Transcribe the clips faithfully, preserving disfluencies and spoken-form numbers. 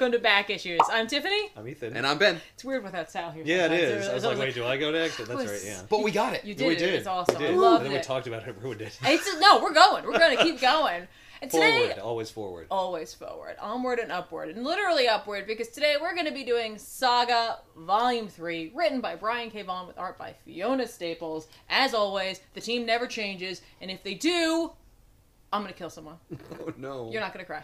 welcome to Back Issues. I'm Tiffany. I'm Ethan. And I'm Ben. It's weird without Sal here. Yeah, sometimes. it is. It's I was like, wait, do I go next? That's was, right, yeah. But we got it. You did we it. Did. It's awesome. We did. I loved and then we it. talked about it. Everyone did. It's, no, we're going. We're going to keep going. And today, forward. Always forward. Always forward. Onward and upward. And literally upward, because today we're going to be doing Saga Volume three, written by Brian K. Vaughan with art by Fiona Staples. As always, the team never changes. And if they do, I'm going to kill someone. Oh, no. You're not going to cry.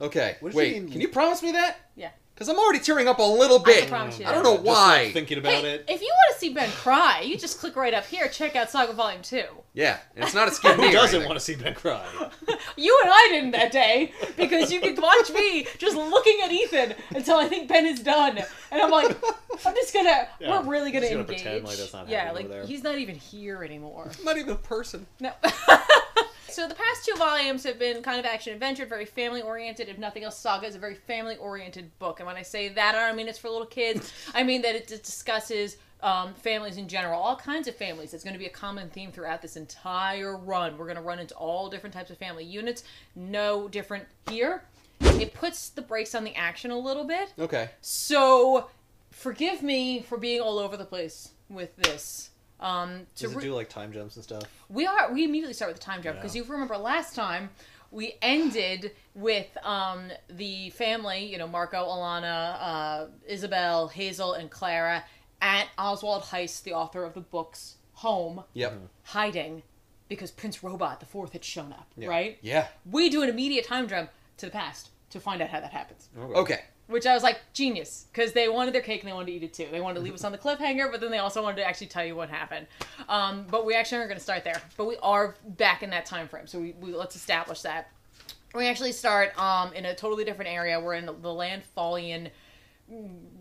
Okay, wait, you can you promise me that? Yeah. Because I'm already tearing up a little bit. I can promise you that. I don't know why. Just thinking about hey, it. If you want to see Ben cry, you just click right up here, check out Saga Volume two. Yeah, and it's not a scary Who doesn't want to see Ben cry? You and I didn't that day, because you could watch me just looking at Ethan until I think Ben is done. And I'm like, I'm just going to, yeah, we're really going to engage. Pretend like that's not yeah, like, over there. He's not even here anymore. I'm not even a person. No. So the past two volumes have been kind of action-adventure, very family-oriented. If nothing else, Saga is a very family-oriented book. And when I say that, I don't mean it's for little kids. I mean that it discusses um, families in general, all kinds of families. It's going to be a common theme throughout this entire run. We're going to run into all different types of family units. No different here. It puts the brakes on the action a little bit. Okay. So forgive me for being all over the place with this. Um, to Does it do like time jumps and stuff? We are we immediately start with the time jump because you remember last time we ended with um, the family, you know, Marko, Alana, uh, Isabel, Hazel, and Clara at Oswald Heist, the author of the book's home, yep, hiding because Prince Robot the Fourth had shown up, yep, right? Yeah. We do an immediate time jump to the past to find out how that happens. Okay. Okay. Which I was like, genius, because they wanted their cake and they wanted to eat it too. They wanted to leave us on the cliffhanger, but then they also wanted to actually tell you what happened. Um, but we actually aren't going to start there. But we are back in that time frame, so we, we let's establish that. We actually start um, in a totally different area. We're in the Landfallian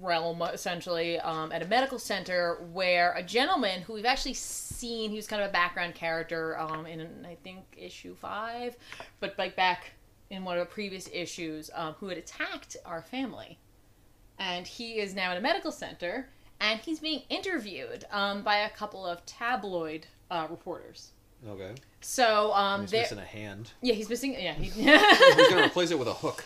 realm, essentially, um, at a medical center where a gentleman who we've actually seen, he was kind of a background character um, in, I think, issue five, but like back in one of the previous issues, um, who had attacked our family. And he is now in a medical center, and he's being interviewed um, by a couple of tabloid uh, reporters. Okay. So, um... he's missing a hand. Yeah, he's missing... Yeah, he... He's gonna replace it with a hook.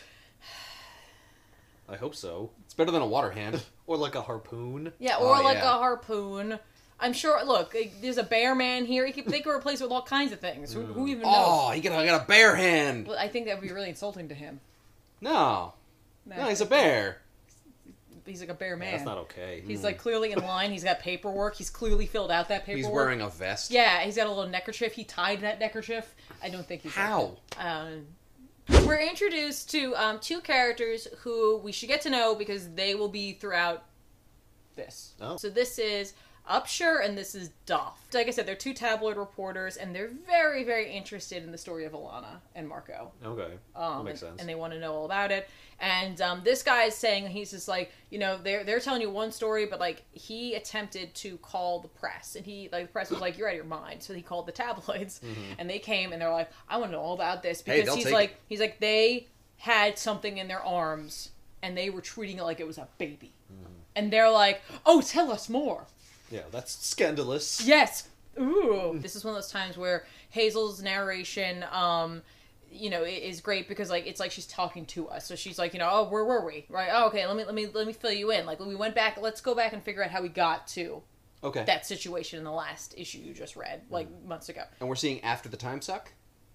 I hope so. It's better than a water hand. Or like a harpoon. Yeah, or oh, like yeah. a harpoon. I'm sure, look, there's a bear man here. He could, they could replace it with all kinds of things. Who, who even knows? Oh, he got, he got a bear hand. Well, I think that would be really insulting to him. No. No, no he's a bear. He's like a bear man. Yeah, that's not okay. He's mm. like clearly in line. He's got paperwork. He's clearly filled out that paperwork. He's wearing a vest. Yeah, he's got a little neckerchief. He tied that neckerchief. I don't think he's... How? Um, we're introduced to um, two characters who we should get to know because they will be throughout this. Oh. So this is Upsher and this is Doff. Like I said, they're two tabloid reporters and they're very, very interested in the story of Alana and Marko. Okay. Um, that makes and, sense. And they want to know all about it. And um, this guy is saying, he's just like, you know, they're, they're telling you one story, but like he attempted to call the press and he, like the press was like, you're out of your mind. So he called the tabloids mm-hmm. and they came and they're like, I want to know all about this because hey, he's like, it. he's like, they had something in their arms and they were treating it like it was a baby. Mm-hmm. And they're like, oh, tell us more. Yeah, that's scandalous. Yes. Ooh. This is one of those times where Hazel's narration, um, you know, is great because like it's like she's talking to us. So she's like, you know, oh, where were we? Right? Oh, okay. Let me let me let me fill you in. Like we went back. Let's go back and figure out how we got to okay that situation in the last issue you just read, like mm. months ago. And we're seeing after the time suck.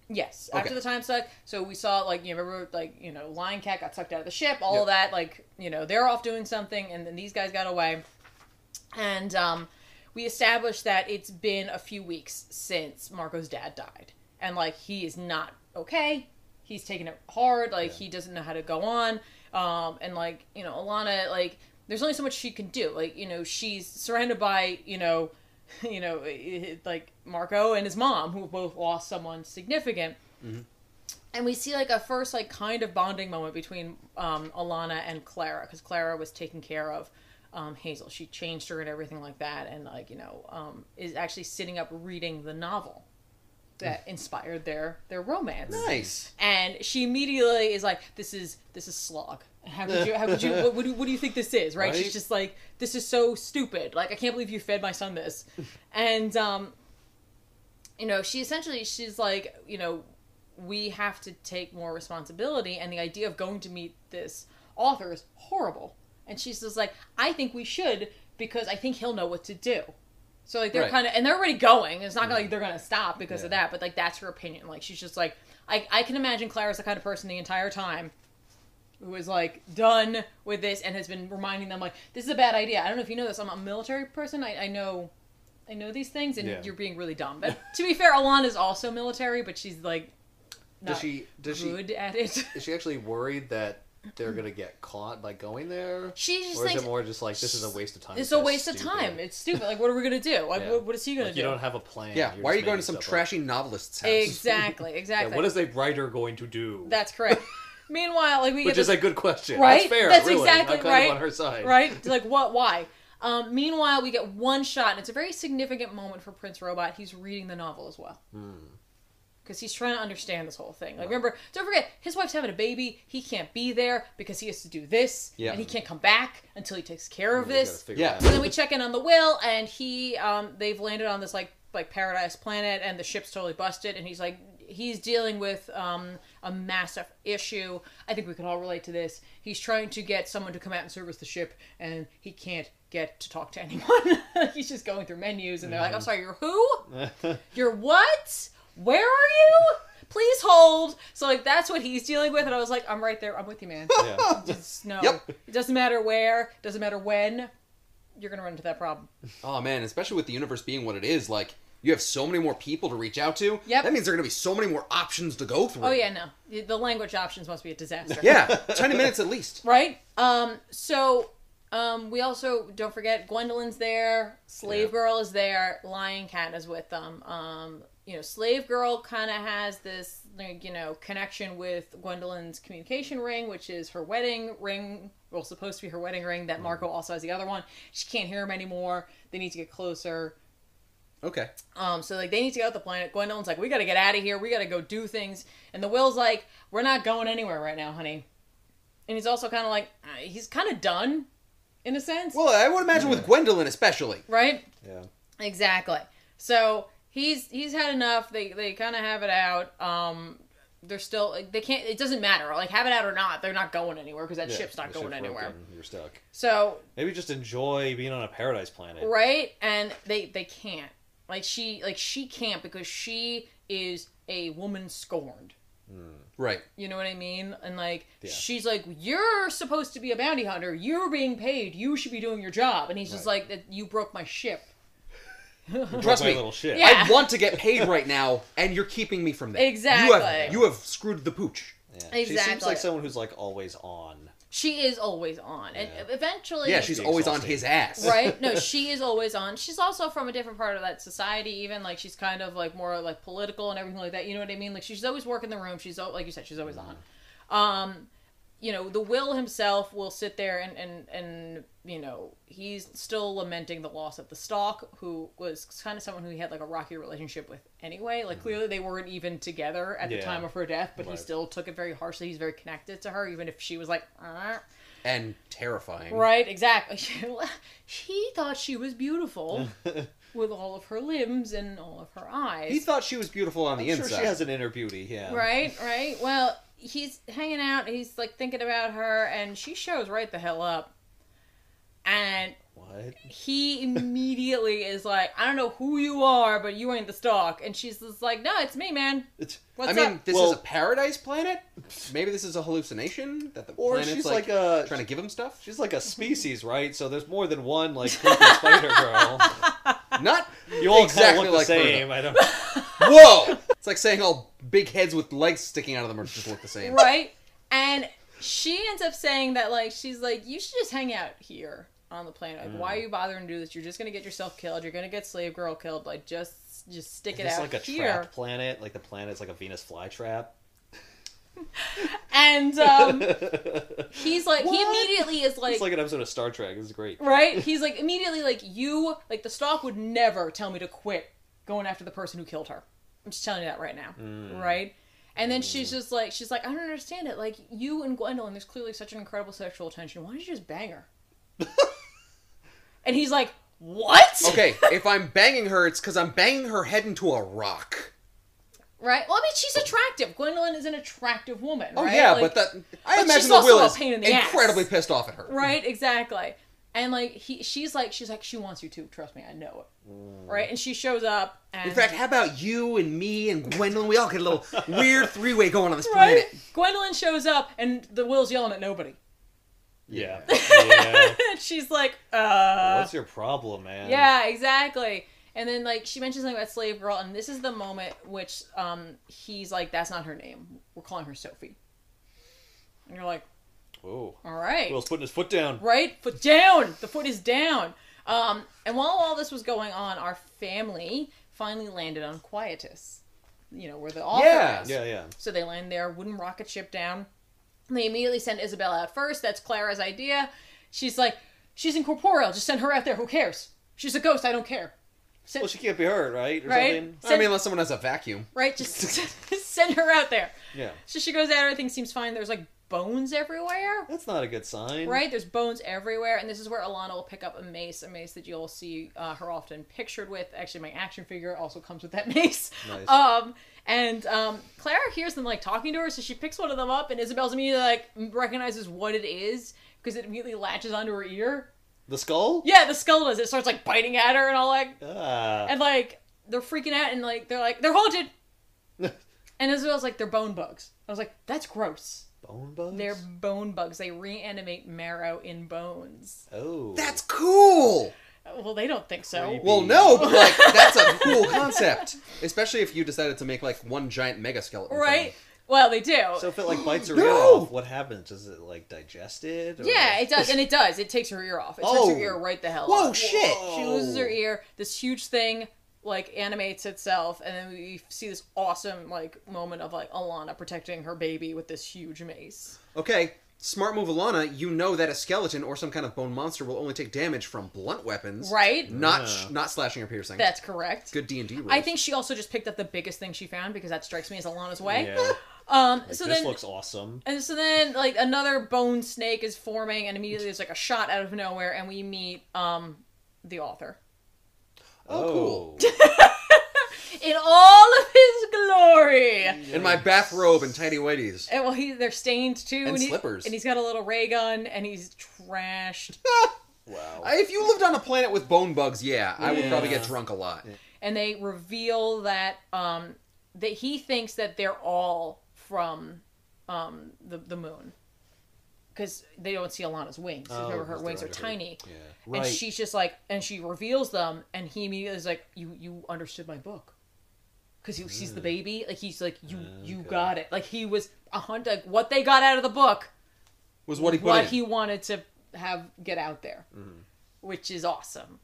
Yes, okay. After the time suck. So we saw, like, you know, remember, like, you know, Lion Cat got sucked out of the ship. All yep. of that, like, you know, they're off doing something, and then these guys got away. And um, we established that it's been a few weeks since Marko's dad died. And, like, he is not okay. He's taking it hard. Like, yeah. he doesn't know how to go on. Um, and, like, you know, Alana, like, there's only so much she can do. Like, you know, she's surrounded by, you know, you know, like, Marko and his mom, who both lost someone significant. Mm-hmm. And we see, like, a first, like, kind of bonding moment between um, Alana and Clara. Because Clara was taken care of. Um, Hazel, she changed her and everything like that, and like you know, um, is actually sitting up reading the novel that inspired their their romance. Nice. And she immediately is like, "This is this is slog. How could you? How could you? What, what, do, what do you think this is?" Right? right? She's just like, "This is so stupid. Like, I can't believe you fed my son this." And um, you know, she essentially she's like, you know, we have to take more responsibility, and the idea of going to meet this author is horrible. And she's just like, I think we should because I think he'll know what to do. So, like, they're right. kind of, and they're already going. It's not yeah. gonna, like they're going to stop because yeah. of that, but, like, that's her opinion. Like, she's just like, I, I can imagine Clara's the kind of person the entire time who is, like, done with this and has been reminding them, like, this is a bad idea. I don't know if you know this. I'm a military person. I, I know I know these things, and yeah. you're being really dumb. But to be fair, Alana's also military, but she's, like, not does she, does good she, at it. Is she actually worried that they're going to get caught by going there? She just or is thinks, it more just like, this is a waste of time? It's a waste of time. It's stupid. Like, what are we going to do? Like, yeah. what, what is he going like, to do? You don't have a plan. Yeah. You're Why are you going to some trashy up. novelist's house? Exactly. Exactly. Yeah, what is a writer going to do? That's correct. Meanwhile, like we Which get is this, a good question. Right? That's fair. That's really. exactly I'm kind right. of on her side. Right? Like, what? Why? Um, meanwhile, we get one shot, and it's a very significant moment for Prince Robot. He's reading the novel as well. Hmm. Because he's trying to understand this whole thing. Like, right. remember, don't forget, his wife's having a baby. He can't be there because he has to do this. Yeah. And he can't come back until he takes care of yeah, this. Yeah. So then we check in on the will, and he, um, they've landed on this, like, like paradise planet, and the ship's totally busted, and he's, like, he's dealing with um, a massive issue. I think we can all relate to this. He's trying to get someone to come out and service the ship, and he can't get to talk to anyone. He's just going through menus, and they're mm-hmm. like, I'm sorry, you're who? You're what? Where are you? Please hold. So, like, that's what he's dealing with. And I was like, I'm right there. I'm with you, man. Yeah. Just, no. Yep. It doesn't matter where. It doesn't matter when. You're going to run into that problem. Oh, man. Especially with the universe being what it is. Like, you have so many more people to reach out to. Yep. That means there are going to be so many more options to go through. Oh, yeah, no. The language options must be a disaster. Yeah. twenty minutes at least. Right? Um. So... Um, we also, don't forget, Gwendolyn's there, Slave yeah. Girl is there, Lion Cat is with them. Um, you know, Slave Girl kind of has this, like, you know, connection with Gwendolyn's communication ring, which is her wedding ring, well, supposed to be her wedding ring, that Marko also has the other one. She can't hear him anymore. They need to get closer. Okay. Um, so, like, they need to get out the planet. Gwendolyn's like, we gotta get out of here, we gotta go do things. And the Will's like, we're not going anywhere right now, honey. And he's also kind of like, he's kind of done. In a sense. Well, I would imagine yeah. with Gwendolyn especially. Right? Yeah. Exactly. So, he's he's had enough. They they kind of have it out. Um, they're still... They can't... It doesn't matter. Like, have it out or not, they're not going anywhere because that yeah, ship's not going anywhere. You're stuck. So... Maybe just enjoy being on a paradise planet. Right? And they, they can't. Like, she like she can't because she is a woman scorned. Mm. Right. You know what I mean? And, like, yeah. she's like, you're supposed to be a bounty hunter. You're being paid. You should be doing your job. And he's right. just like, you broke my ship. You broke Trust my me. Little ship. Yeah. I want to get paid right now, and you're keeping me from that. Exactly. You have, you have screwed the pooch. Yeah. Exactly. She seems like someone who's, like, always on. She is always on. Yeah. And eventually... Yeah, she's always exhausting. On his ass. Right? No, she is always on. She's also from a different part of that society even. Like, she's kind of, like, more, like, political and everything like that. You know what I mean? Like, she's always working the room. She's, like you said, she's always mm. on. Um, you know, the Will himself will sit there and, and, and, you know, he's still lamenting the loss of the Stalk, who was kind of someone who he had, like, a rocky relationship with anyway. Like, mm. clearly they weren't even together at yeah. the time of her death, but right. he still took it very harshly. He's very connected to her, even if she was like, ah. And terrifying. Right, exactly. He thought she was beautiful with all of her limbs and all of her eyes. He thought she was beautiful on I'm the sure inside. She has an inner beauty, yeah. Right, right. Well, he's hanging out, he's, like, thinking about her, and she shows right the hell up. And what? He immediately is like, I don't know who you are, but you ain't the Stalk. And she's just like, no, it's me, man. It's, What's I mean, up? This well, is a paradise planet? Maybe this is a hallucination? That the or planet's she's like, like a, trying to give him stuff? She's like a species, right? So there's more than one, like, spider girl. Not you all exactly look like the same. I don't... Whoa! It's like saying all big heads with legs sticking out of them are just look the same. Right? And she ends up saying that, like, she's like, you should just hang out here. On the planet, like, mm. why are you bothering to do this? You're just gonna get yourself killed. You're gonna get Slave Girl killed. Like, just, just stick Is it this out like a here. Trap planet, like the planet's like a Venus flytrap. And um, he's like, what? He immediately is like, it's like an episode of Star Trek. This is great, right? He's like immediately like you, like the Stalk would never tell me to quit going after the person who killed her. I'm just telling you that right now, mm. right? And then she's just like, she's like, I don't understand it. Like you and Gwendolyn, there's clearly such an incredible sexual tension. Why don't you just bang her? And he's like, what? Okay, if I'm banging her, it's because I'm banging her head into a rock. Right? Well, I mean, she's attractive. Gwendolyn is an attractive woman, right? Oh, yeah, like, but that... I but imagine the Will is pain in the incredibly ass. Pissed off at her. Right? Exactly. And, like, he, she's like, she's like, she wants you to. Trust me, I know it. Mm. Right? And she shows up and... In fact, how about you and me and Gwendolyn? We all get a little weird three-way going on this right? planet. Gwendolyn shows up and the Will's yelling at nobody. Yeah. yeah. She's like, uh... what's your problem, man? Yeah, exactly. And then, like, she mentions something about Slave Girl, and this is the moment which um, he's like, that's not her name. We're calling her Sophie. And you're like, whoa. All right. Will's putting his foot down. Right? Foot down. The foot is down. Um, and while all this was going on, our family finally landed on Quietus, you know, where the author yeah. is. Yeah, yeah, yeah. So they land their wooden rocket ship down. They immediately send Isabella out first. That's Clara's idea. She's like, she's incorporeal. Just send her out there. Who cares? She's a ghost. I don't care. Send, well, she can't be hurt, right? Or right? Something. Send, I mean, unless someone has a vacuum. Right? Just send her out there. Yeah. So she goes out. Everything seems fine. There's, like, bones everywhere. That's not a good sign. Right? There's bones everywhere. And this is where Alana will pick up a mace, a mace that you'll see uh, her often pictured with. Actually, my action figure also comes with that mace. Nice. Um, and um, Clara hears them, like, talking to her, so she picks one of them up, and Isabel's immediately, like, recognizes what it is because it immediately latches onto her ear. The skull? Yeah, the skull does. It starts, like, biting at her and all, like... Uh. And, like, they're freaking out and, like, they're like, they're haunted! And as well as, like, they're bone bugs. I was like, that's gross. Bone bugs? They're bone bugs. They reanimate marrow in bones. Oh. That's cool! Well, they don't think so. Creepy. Well, no, but, like, that's a cool concept. Especially if you decided to make, like, one giant mega skeleton. Right? Thing. Well, they do. So if it, like, bites her no! ear off, what happens? Does it, like, digest it? Or... Yeah, it does. And it does. It takes her ear off. It oh. takes her ear right the hell Whoa, off. Whoa, shit! Whoa. She loses her ear. This huge thing, like, animates itself. And then we see this awesome, like, moment of, like, Alana protecting her baby with this huge mace. Okay. Smart move, Alana. You know that a skeleton or some kind of bone monster will only take damage from blunt weapons. Right. Not yeah. sh not slashing or piercing. That's correct. Good D and D rules. I think she also just picked up the biggest thing she found because that strikes me as Alana's way. Yeah. Um, like, so this then, looks awesome. And so then, like, another bone snake is forming, and immediately there's, like, a shot out of nowhere, and we meet um, the author. Oh, oh. cool. In all of his glory. Yes. In my bathrobe and tidy whities. And, well, he, they're stained, too. And, and slippers. He, and he's got a little ray gun, and he's trashed. Wow. I, if you lived on a planet with bone bugs, yeah, yeah. I would probably get drunk a lot. Yeah. And they reveal that, um, that he thinks that they're all... from um, the, the moon. Because they don't see Alana's wings. Oh, Remember, her wings are tiny. Yeah. Right. And she's just like, and she reveals them, and he immediately is like, you you understood my book. Because he mm. sees the baby. Like, he's like, you okay. you got it. Like, he was, a hundred, like, what they got out of the book was what he put What in. he wanted to have get out there. Mm. Which is awesome.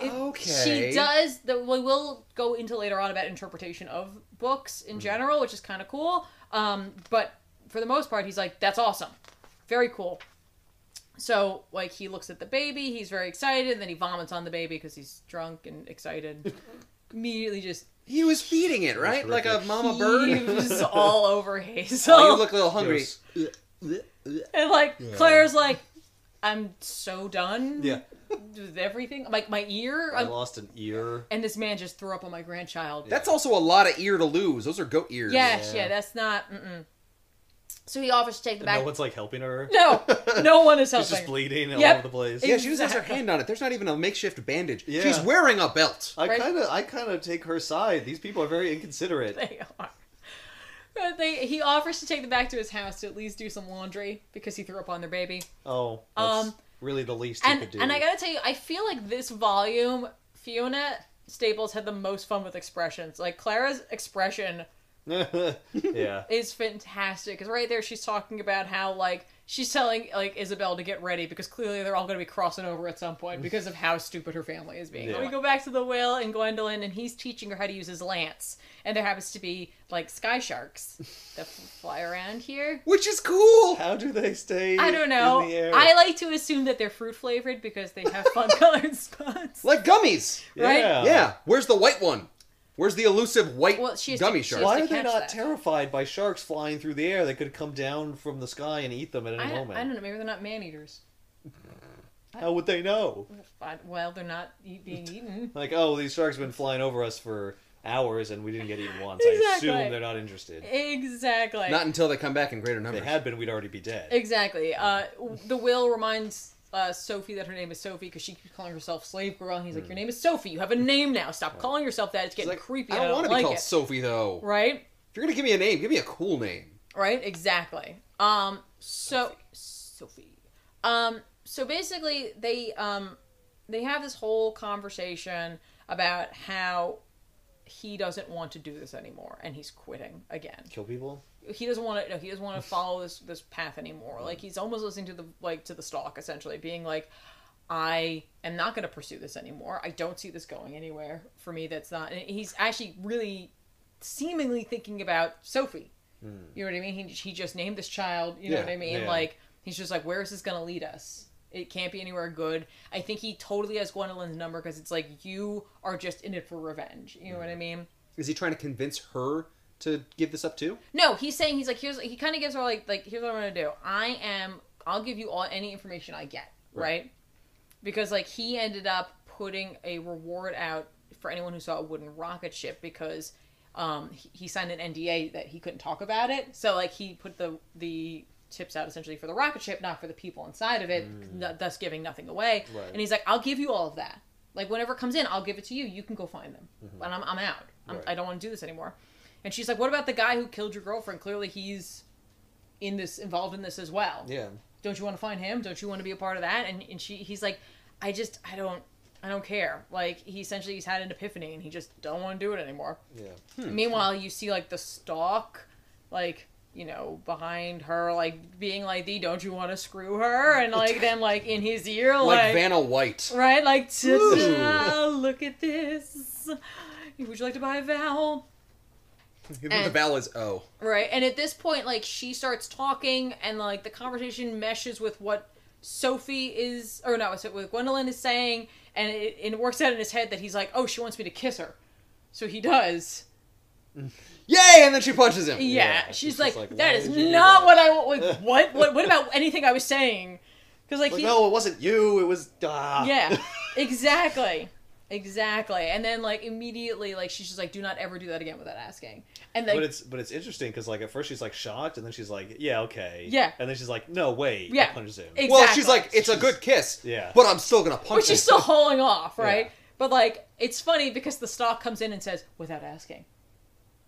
It, okay. She does, the, we will go into later on about interpretation of books in mm. general, which is kind of cool. Um, but for the most part, he's like, that's awesome. Very cool. So, like, he looks at the baby, he's very excited, and then he vomits on the baby because he's drunk and excited. Immediately just... He was feeding it, right? Like a mama bird? He was all over Hazel. Oh, you look a little hungry. And, like, yeah. Claire's like, I'm so done yeah. with everything. Like, my ear. I I'm... lost an ear. And this man just threw up on my grandchild. Yeah. That's also a lot of ear to lose. Those are goat ears. Yeah, yeah, yeah that's not... Mm-mm. So he offers to take the back. No one's, like, helping her? No. No one is helping. She's just bleeding yep. all over the place. Yeah, exactly. She just has her hand on it. There's not even a makeshift bandage. Yeah. She's wearing a belt. I right? kind of I kind of take her side. These people are very inconsiderate. They are. But they, he offers to take them back to his house to at least do some laundry because he threw up on their baby. Oh, that's um, really the least and, he could do. And I gotta tell you, I feel like this volume, Fiona Staples had the most fun with expressions. Like, Clara's expression yeah. is fantastic. Because right there she's talking about how, like, she's telling, like, Isabel to get ready because clearly they're all going to be crossing over at some point because of how stupid her family is being. Yeah. We go back to the Will and Gwendolyn, and he's teaching her how to use his lance. And there happens to be, like, sky sharks that fly around here. Which is cool! How do they stay I don't know. In the air? I like to assume that they're fruit-flavored because they have fun-colored spots. Like gummies! Right? Yeah. yeah. Where's the white one? Where's the elusive white well, gummy to, shark? Why are they not that? terrified by sharks flying through the air that could come down from the sky and eat them at any I, moment? I don't know. Maybe they're not man-eaters. How would they know? Well, they're not being eaten. Like, oh, these sharks have been flying over us for hours and we didn't get even once. Exactly. I assume they're not interested. Exactly. Not until they come back in greater numbers. If they had been, we'd already be dead. Exactly. Uh, the will reminds uh, Sophie that her name is Sophie because she keeps calling herself Slave Girl. And he's like, mm. your name is Sophie. You have a name now. Stop yeah. calling yourself that. It's getting like, creepy. I don't, don't want to be like called it. Sophie, though. Right? If you're going to give me a name, give me a cool name. Right? Exactly. Um, so... Sophie. Sophie. Um, so basically, they... Um, They have this whole conversation about how he doesn't want to do this anymore, and he's quitting again. Kill people? He doesn't want to. No, he doesn't want to follow this this path anymore. Like he's almost listening to the like to the stalk, essentially, being like, "I am not going to pursue this anymore. I don't see this going anywhere for me. That's not." And he's actually really, seemingly thinking about Sophie. Mm. You know what I mean? He he just named this child. You yeah, know what I mean? Yeah. Like he's just like, "Where is this going to lead us? It can't be anywhere good." I think he totally has Gwendolyn's number because it's like, you are just in it for revenge. You know what I mean? Is he trying to convince her to give this up too? No, he's saying, he's like, here's, he kind of gives her like, like, here's what I'm going to do. I am, I'll give you all, any information I get. Right. right? Because like he ended up putting a reward out for anyone who saw a wooden rocket ship because um, he, he signed an N D A that he couldn't talk about it. So like he put the, the, tips out essentially for the rocket ship, not for the people inside of it, mm. n- thus giving nothing away. Right. And he's like, I'll give you all of that. Like, whenever it comes in, I'll give it to you. You can go find them. Mm-hmm. And I'm, I'm out. I'm, right. I don't want to do this anymore. And she's like, what about the guy who killed your girlfriend? Clearly he's in this, involved in this as well. Yeah. Don't you want to find him? Don't you want to be a part of that? And, and she, he's like, I just, I don't, I don't care. Like, he essentially, he's had an epiphany and he just don't want to do it anymore. Yeah. Hmm. Meanwhile, you see like the stalk, like, you know, behind her, like, being like, the, don't you want to screw her? And, like, then, like, in his ear, like... Like Vanna White. Right? Like, ta-ta, look at this. Would you like to buy a vowel? And the vowel is O. Right. And at this point, like, she starts talking, and, like, the conversation meshes with what Sophie is... Or, no, what Gwendolyn is saying, and it, and it works out in his head that he's like, oh, she wants me to kiss her. So he does... Yay! And then she punches him. Yeah, yeah. She's like, like, that is not what I want. Like, what? What? What about anything I was saying? Because like, like he, no, it wasn't you. It was. Uh. Yeah, exactly, exactly. And then like immediately, like she's just like, do not ever do that again without asking. And like, but it's but it's interesting because like at first she's like shocked, and then she's like, yeah, okay, yeah, and then she's like, no, wait, yeah, and punches him. Exactly. Well, she's like, it's she's, a good kiss, yeah, but I'm still gonna punch him. But she's still hauling off, right? Yeah. But like, it's funny because the stalk comes in and says, without asking.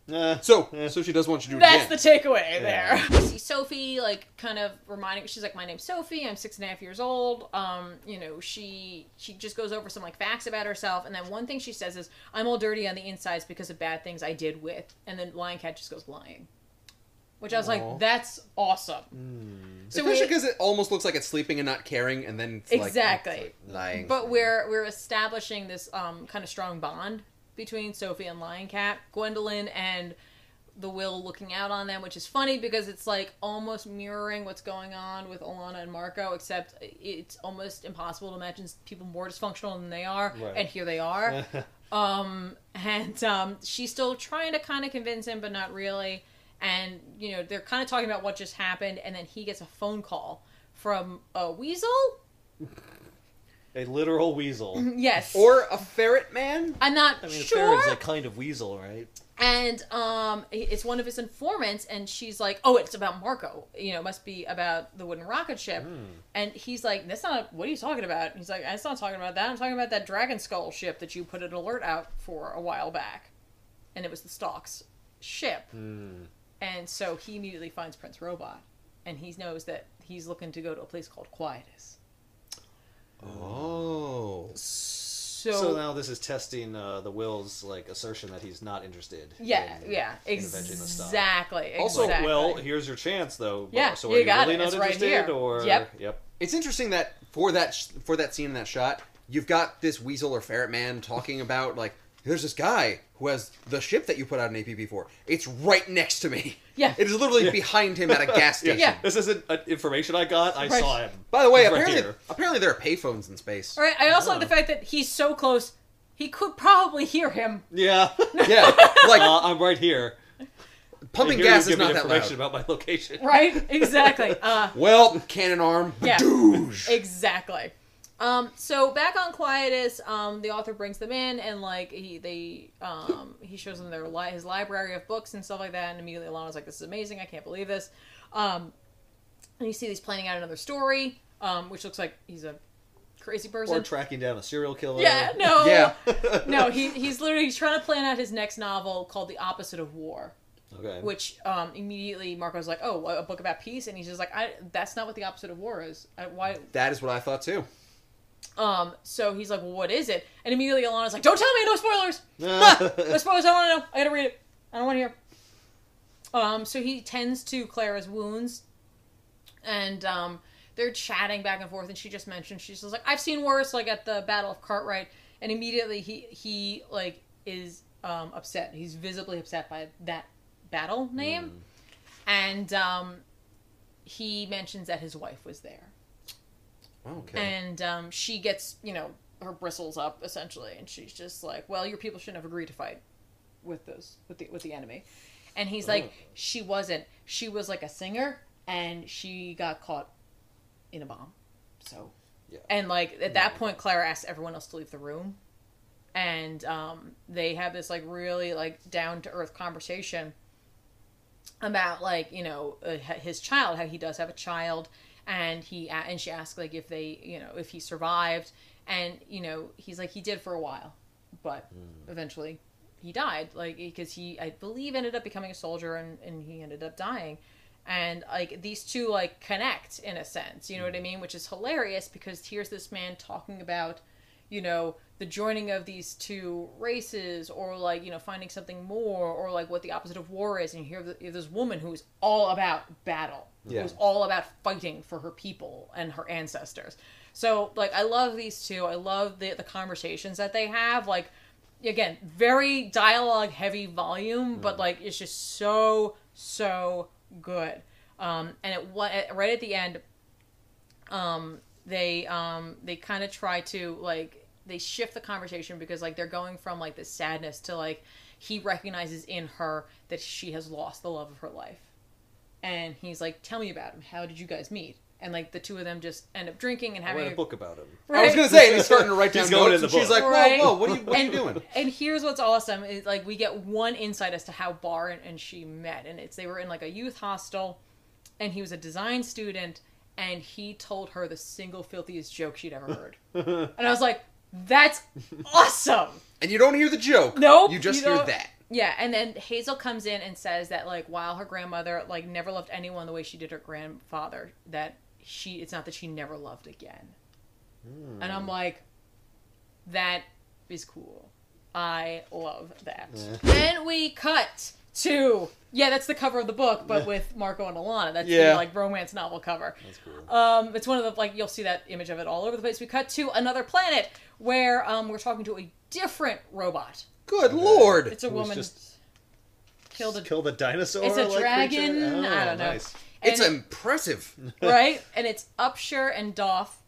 Uh, so, uh, so she does want you to do it again. That's the takeaway there. Yeah. See Sophie, like, kind of reminding, she's like, my name's Sophie, I'm six and a half years old, um, you know, she, she just goes over some, like, facts about herself, and then one thing she says is, I'm all dirty on the insides because of bad things I did with, and then Lion Cat just goes lying. Which I was Aww. like, that's awesome. Mm. So especially because it almost looks like it's sleeping and not caring, and then it's exactly. like, it's like lying. But we're, we're establishing this, um, kind of strong bond between Sophie and Lion Cat, Gwendolyn and the Will looking out on them, which is funny because it's like almost mirroring what's going on with Alana and Marko, except it's almost impossible to imagine people more dysfunctional than they are, right. and here they are. um, and um, she's still trying to kind of convince him, but not really. And, you know, they're kind of talking about what just happened, and then he gets a phone call from a weasel? A literal weasel. Yes. Or a ferret man? I'm not sure. I mean, sure. A ferret is a kind of weasel, right? And um, it's one of his informants, and she's like, oh, it's about Marko. You know, it must be about the wooden rocket ship. Mm. And he's like, that's not, what are you talking about? And he's like, I'm not talking about that. I'm talking about that dragon skull ship that you put an alert out for a while back. And it was the Stalk's ship. Mm. And so he immediately finds Prince Robot, and he knows that he's looking to go to a place called Quietus. Oh. So, so now this is testing uh, the Will's like assertion that he's not interested. Yeah, in, yeah, in exactly. The exactly. Also, well, here's your chance though. Yeah, so are you, you got really it. Not it's interested right here. Or yep. yep. It's interesting that for that sh- for that scene in that shot, you've got this weasel or ferret man talking about like there's this guy who has the ship that you put out an A P B for. It's right next to me. Yeah. It is literally yeah. behind him at a gas station. Yeah. This isn't uh, information I got. I right. saw him. By the way, he's apparently right apparently there are payphones in space. All right. I also oh. like the fact that he's so close, he could probably hear him. Yeah. yeah. Like uh, I'm right here. Pumping gas is not that loud. About my location. Right? Exactly. Uh, well, cannon arm. Yeah. Badoosh. Exactly. Um, so back on Quietus, um, the author brings them in and like he they um he shows them their li his library of books and stuff like that, and immediately Alana's like, this is amazing, I can't believe this. Um and you see he's planning out another story, um, which looks like he's a crazy person. Or tracking down a serial killer. Yeah, no. Yeah. No, he he's literally he's trying to plan out his next novel called The Opposite of War. Okay. Which um, immediately Marko's like, oh, a book about peace, and he's just like, I that's not what The Opposite of War is. I, why? That is what I thought too. Um, so he's like, well, what is it? And immediately Alana's like, don't tell me, no spoilers! ah, no spoilers, I don't want to know. I gotta read it. I don't want to hear. Um, so he tends to Clara's wounds, and um, they're chatting back and forth, and she just mentioned, she's just like, I've seen worse, like, at the Battle of Cartwright, and immediately he, he like, is, um, upset. He's visibly upset by that battle name, mm. and, um, he mentions that his wife was there. Okay. And um, she gets, you know, her bristles up essentially, and she's just like, "Well, your people shouldn't have agreed to fight with those with the with the enemy." And he's oh. like, "She wasn't. She was like a singer, and she got caught in a bomb." So, yeah. And like at yeah. that point, Clara asks everyone else to leave the room, and um, they have this like really like down to earth conversation about like you know uh, his child, how he does have a child. And he and she asked like if they you know if he survived, and you know he's like he did for a while, but mm. eventually he died like because he I believe ended up becoming a soldier and and he ended up dying, and like these two like connect in a sense, you know mm. what I mean, which is hilarious because here's this man talking about you know the joining of these two races or like you know finding something more or like what the opposite of war is, and you hear the, you this woman who is all about battle. Yeah. It was all about fighting for her people and her ancestors. So, like, I love these two. I love the, the conversations that they have. Like, again, very dialogue-heavy volume, mm. but, like, it's just so, so good. Um, and it right at the end, um, they um, they kind of try to, like, they shift the conversation because, like, they're going from, like, this sadness to, like, he recognizes in her that she has lost the love of her life. And he's like, tell me about him. How did you guys meet? And, like, the two of them just end up drinking and having a... a book about him. Right? I was going to say, he's starting to write down going notes, in the book. She's like, right? whoa, whoa, what are you, what and, are you doing? And here's what's awesome is, like, we get one insight as to how Barr and, and she met. And it's they were in, like, a youth hostel, and he was a design student, and he told her the single filthiest joke she'd ever heard. And I was like, that's awesome! And you don't hear the joke. Nope. You just you hear that. Yeah, and then Hazel comes in and says that, like, while her grandmother, like, never loved anyone the way she did her grandfather, that she, it's not that she never loved again. Mm. And I'm like, that is cool. I love that. Yeah. Then we cut to, yeah, that's the cover of the book, but yeah. with Marko and Alana. That's yeah. the, like, romance novel cover. That's cool. Um, it's one of the, like, you'll see that image of it all over the place. We cut to another planet where um, we're talking to a different robot. Good okay. lord! It's a woman. Just killed a killed a dinosaur. It's a dragon. Oh, I don't know. Nice. It's it, impressive, right? And it's Upsher and Doff,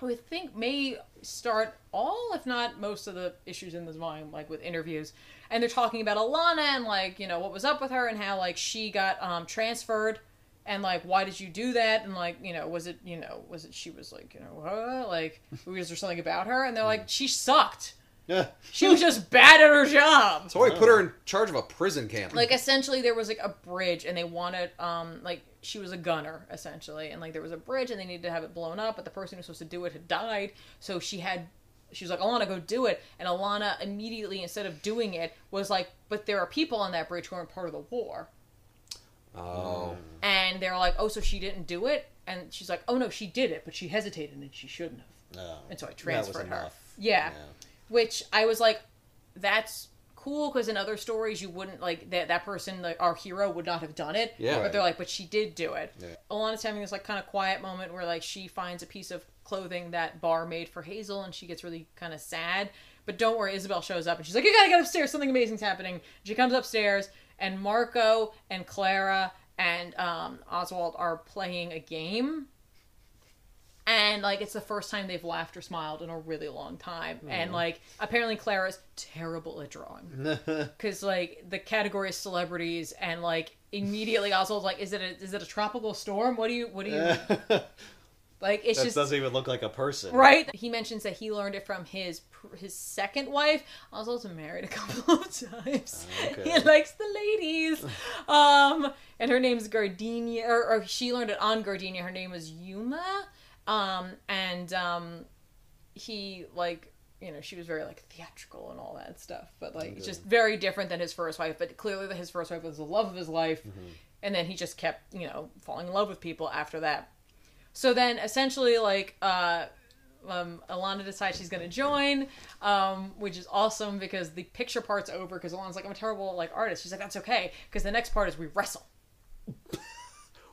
who I think may start all, if not most, of the issues in this volume, like with interviews. And they're talking about Alana and like you know what was up with her and how like she got um, transferred and like why did you do that and like you know was it you know was it she was like you know huh? like was there something about her and they're like she sucked. Yeah. She was just bad at her job. So we put her in charge of a prison camp. Like, essentially, there was, like, a bridge, and they wanted, um, like, she was a gunner, essentially. And, like, there was a bridge, and they needed to have it blown up, but the person who was supposed to do it had died. So she had, she was like, Alana, go do it. And Alana immediately, instead of doing it, was like, but there are people on that bridge who aren't part of the war. Oh. And they're like, oh, so she didn't do it? And she's like, oh, no, she did it, but she hesitated, and she shouldn't have. No. And so I transferred her. Enough. Yeah. yeah. Which I was like, that's cool, because in other stories you wouldn't, like, that that person, like, our hero would not have done it. Yeah. But right. they're like, but she did do it. Yeah. Alana's having this, like, kind of quiet moment where, like, she finds a piece of clothing that Barr made for Hazel, and she gets really kind of sad. But don't worry, Isabel shows up, and she's like, you gotta get upstairs, something amazing's happening. She comes upstairs, and Marko and Clara and um, Oswald are playing a game. And, like, it's the first time they've laughed or smiled in a really long time. Mm. And, like, apparently Clara's terrible at drawing. Because, like, the category is celebrities. And, like, immediately Oswald's like, is it a, is it a tropical storm? What do you... What do you... Like, it's that just doesn't even look like a person. Right? He mentions that he learned it from his his second wife. I was also married a couple of times. Okay. He likes the ladies. um, and her name's Gardenia, or, or she learned it on Gardenia. Her name was Yuma. Um, and um, he, like, you know, she was very, like, theatrical and all that stuff. But, like, okay. It's just very different than his first wife. But clearly his first wife was the love of his life. Mm-hmm. And then he just kept, you know, falling in love with people after that. So then, essentially, like, uh, um, Alana decides she's going to join, um, which is awesome because the picture part's over because Alana's like, I'm a terrible, like, artist. She's like, that's okay, because the next part is we wrestle.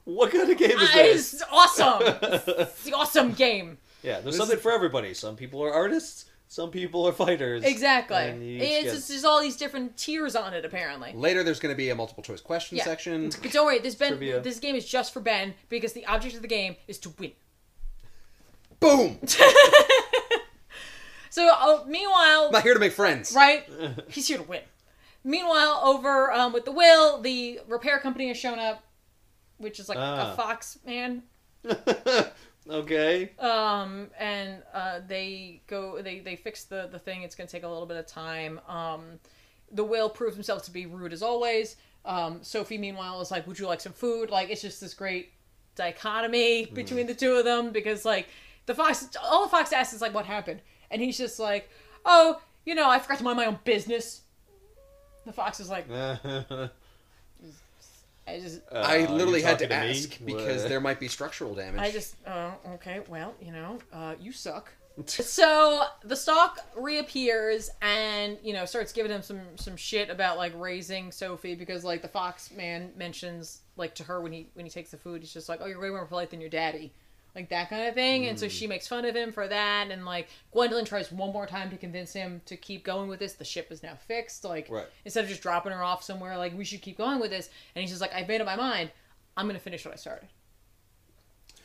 What kind of game is uh, this? It's awesome. It's, it's the awesome game. Yeah, there's something for everybody. Some people are artists. Some people are fighters. Exactly. It's get... just, there's all these different tiers on it, apparently. Later, there's going to be a multiple choice question yeah. section. But don't worry, this Ben, Trivia. This game is just for Ben, because the object of the game is to win. Boom! So, uh, meanwhile... I'm not here to make friends. Right? He's here to win. Meanwhile, over um, with the will, the repair company has shown up, which is like ah. a fox man. Okay. Um, and, uh, they go, they, they fix the, the thing. It's going to take a little bit of time. Um, the whale proves himself to be rude as always. Um, Sophie, meanwhile, is like, would you like some food? Like, it's just this great dichotomy between mm. the two of them because, like, the fox, all the fox asks is, like, what happened? And he's just like, oh, you know, I forgot to mind my own business. The fox is like... I just uh, I literally had to, to ask me? because what? There might be structural damage. I just, oh, uh, okay, well, you know, uh, you suck. So the stalk reappears and, you know, starts giving him some, some shit about, like, raising Sophie because, like, the fox man mentions, like, to her when he when he takes the food, he's just like, oh, you're way more polite than your daddy. Like, that kind of thing. Mm. And so she makes fun of him for that. And, like, Gwendolyn tries one more time to convince him to keep going with this. The ship is now fixed. Like, right. Instead of just dropping her off somewhere, like, we should keep going with this. And he's just like, I've made up my mind. I'm going to finish what I started.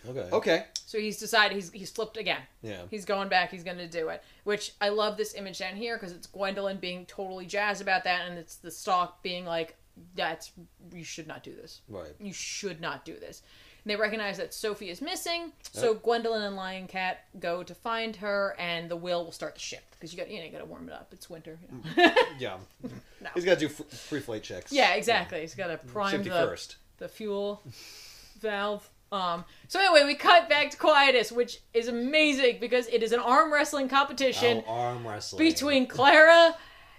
Okay. Okay. So he's decided he's he's flipped again. Yeah. He's going back. He's going to do it. Which, I love this image down here because it's Gwendolyn being totally jazzed about that. And it's the stalk being like, that's, you should not do this. Right. You should not do this. And they recognize that Sophie is missing, so yep. Gwendolyn and Lion Cat go to find her, and the whale will start the ship. Because you got, you know, you got to warm it up. It's winter. You know? Yeah. No. He's got to do free flight checks. Yeah, exactly. Yeah. He's got to prime the, first. the fuel valve. Um, so anyway, we cut back to Quietus, which is amazing, because it is an arm wrestling competition oh, arm wrestling. between Clara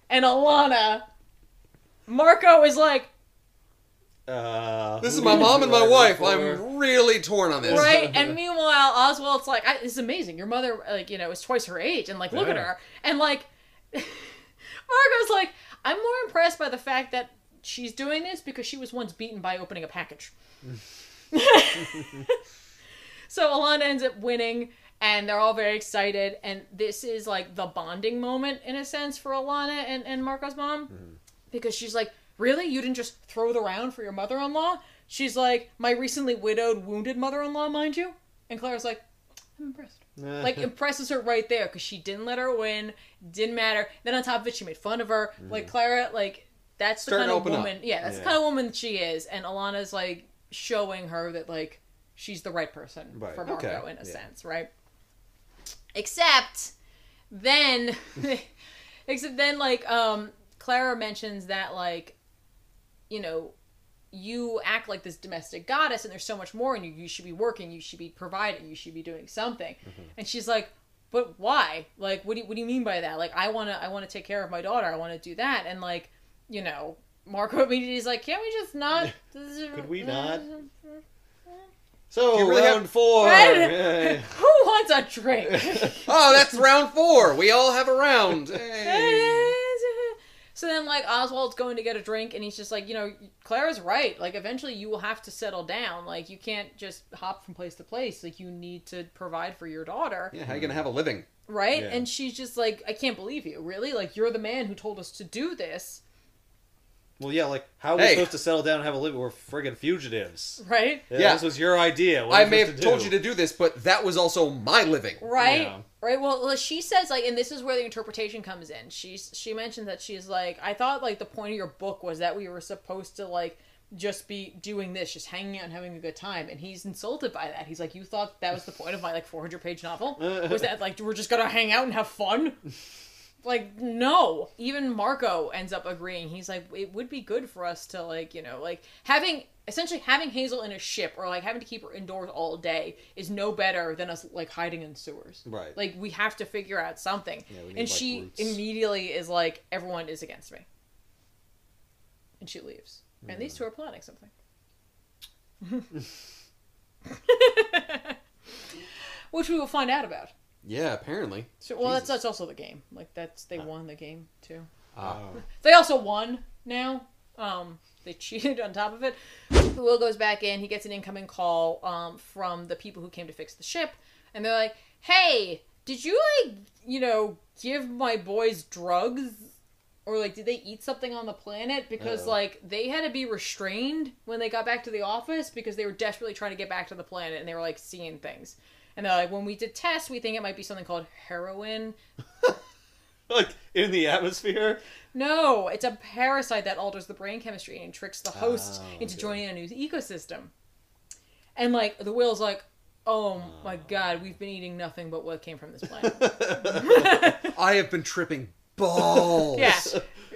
and Alana. Marko is like, Uh, this is my mom and my wife. For? I'm really torn on this. Right? And meanwhile, Oswald's like, I, this is amazing. Your mother, like, you know, is twice her age. And, like, yeah. look at her. And, like, Margo's like, I'm more impressed by the fact that she's doing this because she was once beaten by opening a package. So Alana ends up winning, and they're all very excited. And this is, like, the bonding moment, in a sense, for Alana and, and Margo's mom. Mm-hmm. Because she's like, really? You didn't just throw the round for your mother-in-law? She's like, my recently widowed, wounded mother-in-law, mind you? And Clara's like, I'm impressed. Like, impresses her right there, because she didn't let her win, didn't matter. Then on top of it, she made fun of her. Mm. Like, Clara, like, that's the Starting kind of woman... Up. Yeah, that's yeah. the kind of woman she is. And Alana's, like, showing her that, like, she's the right person right. for Marko, okay. in a yeah. sense, right? Except, then... except then, like, um, Clara mentions that, like, you know, you act like this domestic goddess and there's so much more in you. You should be working. You should be providing. You should be doing something. Mm-hmm. And she's like, but why? Like, what do you, what do you mean by that? Like, I want to I want to take care of my daughter. I want to do that. And, like, you know, Marko immediately is like, can't we just not? Could we not? So, really round have... four. Right? Who wants a drink? Oh, that's round four. We all have a round. Hey. So then, like, Oswald's going to get a drink, and he's just like, you know, Clara's right. Like, eventually you will have to settle down. Like, you can't just hop from place to place. Like, you need to provide for your daughter. Yeah, how are you going to have a living? Right? Yeah. And she's just like, I can't believe you, really? Like, you're the man who told us to do this. Well, yeah, like, how are we hey. supposed to settle down and have a living? We're friggin' fugitives. Right? Yeah, yeah. This was your idea. What I may have to told you to do this, but that was also my living. Right? Yeah. Right? Well, she says, like, and this is where the interpretation comes in. She's, she mentioned that she's like, I thought, like, the point of your book was that we were supposed to, like, just be doing this, just hanging out and having a good time. And he's insulted by that. He's like, you thought that was the point of my, like, four hundred page novel? Was that, like, we're just gonna hang out and have fun? Like, no. Even Marko ends up agreeing. He's like, it would be good for us to, like, you know, like, having, essentially having Hazel in a ship or, like, having to keep her indoors all day is no better than us, like, hiding in sewers. Right. Like, we have to figure out something. Yeah, we need, and like, she roots. Immediately is like, everyone is against me. And she leaves. And these two are plotting something. Which we will find out about. Yeah, apparently. So, well, that's, that's also the game. Like, that's they oh. won the game, too. Oh. They also won now. Um, they cheated on top of it. Will goes back in. He gets an incoming call um, from the people who came to fix the ship. And they're like, hey, did you, like, you know, give my boys drugs? Or, like, did they eat something on the planet? Because, Uh-oh. like, they had to be restrained when they got back to the office because they were desperately trying to get back to the planet and they were, like, seeing things. And they're like, when we did tests, we think it might be something called heroin. Like, in the atmosphere? No, it's a parasite that alters the brain chemistry and tricks the host oh, into okay. joining a new ecosystem. And, like, the Will's like, oh, oh my God, we've been eating nothing but what came from this planet. I have been tripping balls. Yeah,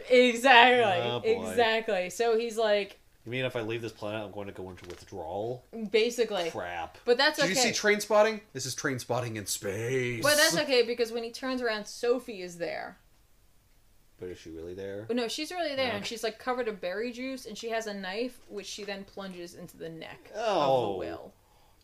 exactly. Oh, exactly. So he's like, you mean if I leave this planet, I'm going to go into withdrawal? Basically. Crap. But that's okay. Did you see Train Spotting? This is Train Spotting in space. But that's okay, because when he turns around, Sophie is there. But is she really there? But no, she's really there, no. and she's, like, covered in berry juice, and she has a knife, which she then plunges into the neck oh. of the Will.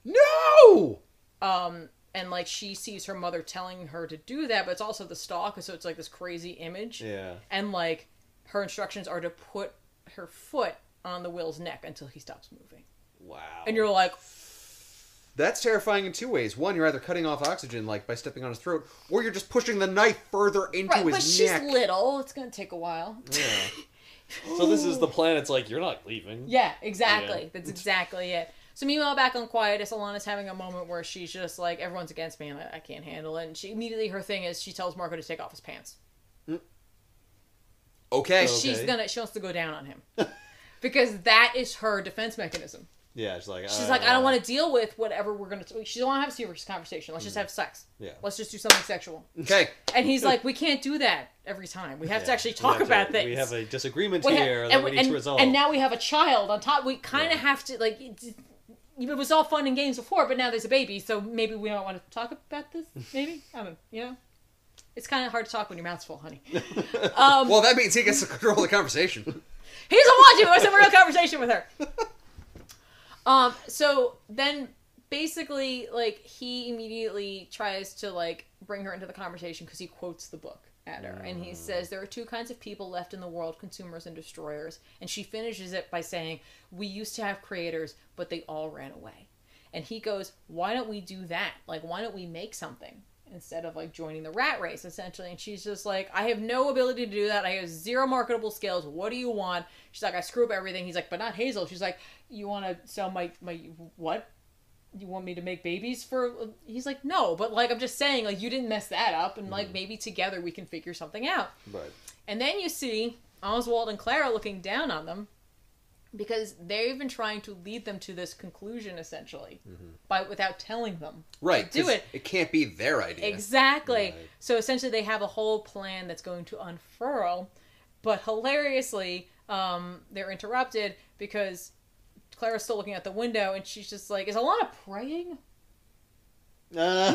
No! Um... And, like, she sees her mother telling her to do that, but it's also the stalk, so it's, like, this crazy image. Yeah. And, like, her instructions are to put her foot on the Will's neck until he stops moving. Wow. And you're like... That's terrifying in two ways. One, you're either cutting off oxygen, like, by stepping on his throat, or you're just pushing the knife further into right, his but neck. But she's little. It's gonna take a while. Yeah. So this is the plan. It's like, you're not leaving. Yeah, exactly. Yeah. That's exactly it. So meanwhile, back on Quietus, Alana's having a moment where she's just like, everyone's against me and I, I can't handle it. And she immediately, her thing is, she tells Marko to take off his pants. Mm. Okay. okay. She's gonna, she wants to go down on him. Because that is her defense mechanism. Yeah, she's like... She's uh, like, I don't want to deal with whatever we're going to... She don't want to have a serious conversation. Let's just have sex. Yeah. Let's just do something sexual. Okay. And he's like, we can't do that every time. We have yeah. to actually talk about to, things. We have a disagreement we here have, that we need and, to resolve. And now we have a child on top. We kind of yeah. have to, like... It, it was all fun and games before, but now there's a baby, so maybe we don't want to talk about this? Maybe? I don't know. You know? It's kind of hard to talk when your mouth's full, honey. Um, well, that means he gets to control the conversation. He doesn't want to. It was a real conversation with her. Um, so then basically, like, he immediately tries to, like, bring her into the conversation because he quotes the book at her. Mm. And he says, there are two kinds of people left in the world, consumers and destroyers. And she finishes it by saying, we used to have creators, but they all ran away. And he goes, why don't we do that? Like, why don't we make something instead of, like, joining the rat race, essentially? And she's just like, I have no ability to do that. I have zero marketable skills. What do you want? She's like, I screw up everything. He's like, but not Hazel. She's like, you want to sell my, my, what? You want me to make babies for, he's like, no, but, like, I'm just saying, like, you didn't mess that up, and, like, mm. maybe together we can figure something out. Right. And then you see Oswald and Clara looking down on them because they've been trying to lead them to this conclusion, essentially, mm-hmm. by without telling them right, to do it. It can't be their idea. Exactly. Right. So essentially they have a whole plan that's going to unfurl, but hilariously, um, they're interrupted because... Clara's still looking out the window, and she's just like, is Alana praying? Uh,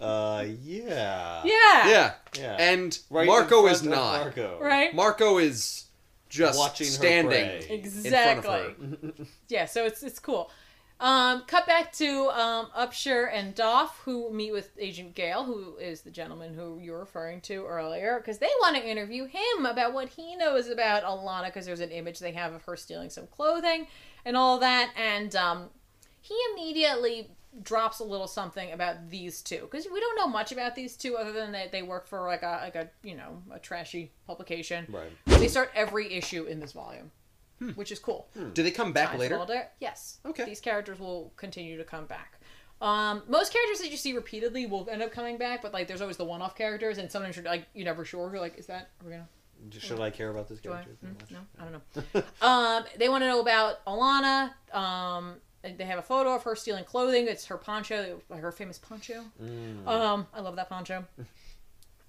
uh yeah. Yeah. Yeah. Yeah. And right Marko is not. Marko. Right? Marko is just watching standing her pray. Exactly. In front of her. Yeah, so it's it's cool. Um, cut back to um, Upsher and Doff, who meet with Agent Gale, who is the gentleman who you were referring to earlier, because they want to interview him about what he knows about Alana, because there's an image they have of her stealing some clothing and all that, and um, he immediately drops a little something about these two, because we don't know much about these two other than that they work for like a, like a you know, a trashy publication. Right. They start every issue in this volume. Hmm. Which is cool. Hmm. Do they come back Time's later? Older. Yes. Okay. These characters will continue to come back. Um, most characters that you see repeatedly will end up coming back, but like there's always the one-off characters, and sometimes you're like you're never sure. You're like, is that are we gonna Should I care about this character? I? Mm, no, I don't know. um, they want to know about Alana. Um, they have a photo of her stealing clothing. It's her poncho, her famous poncho. Mm. Um, I love that poncho.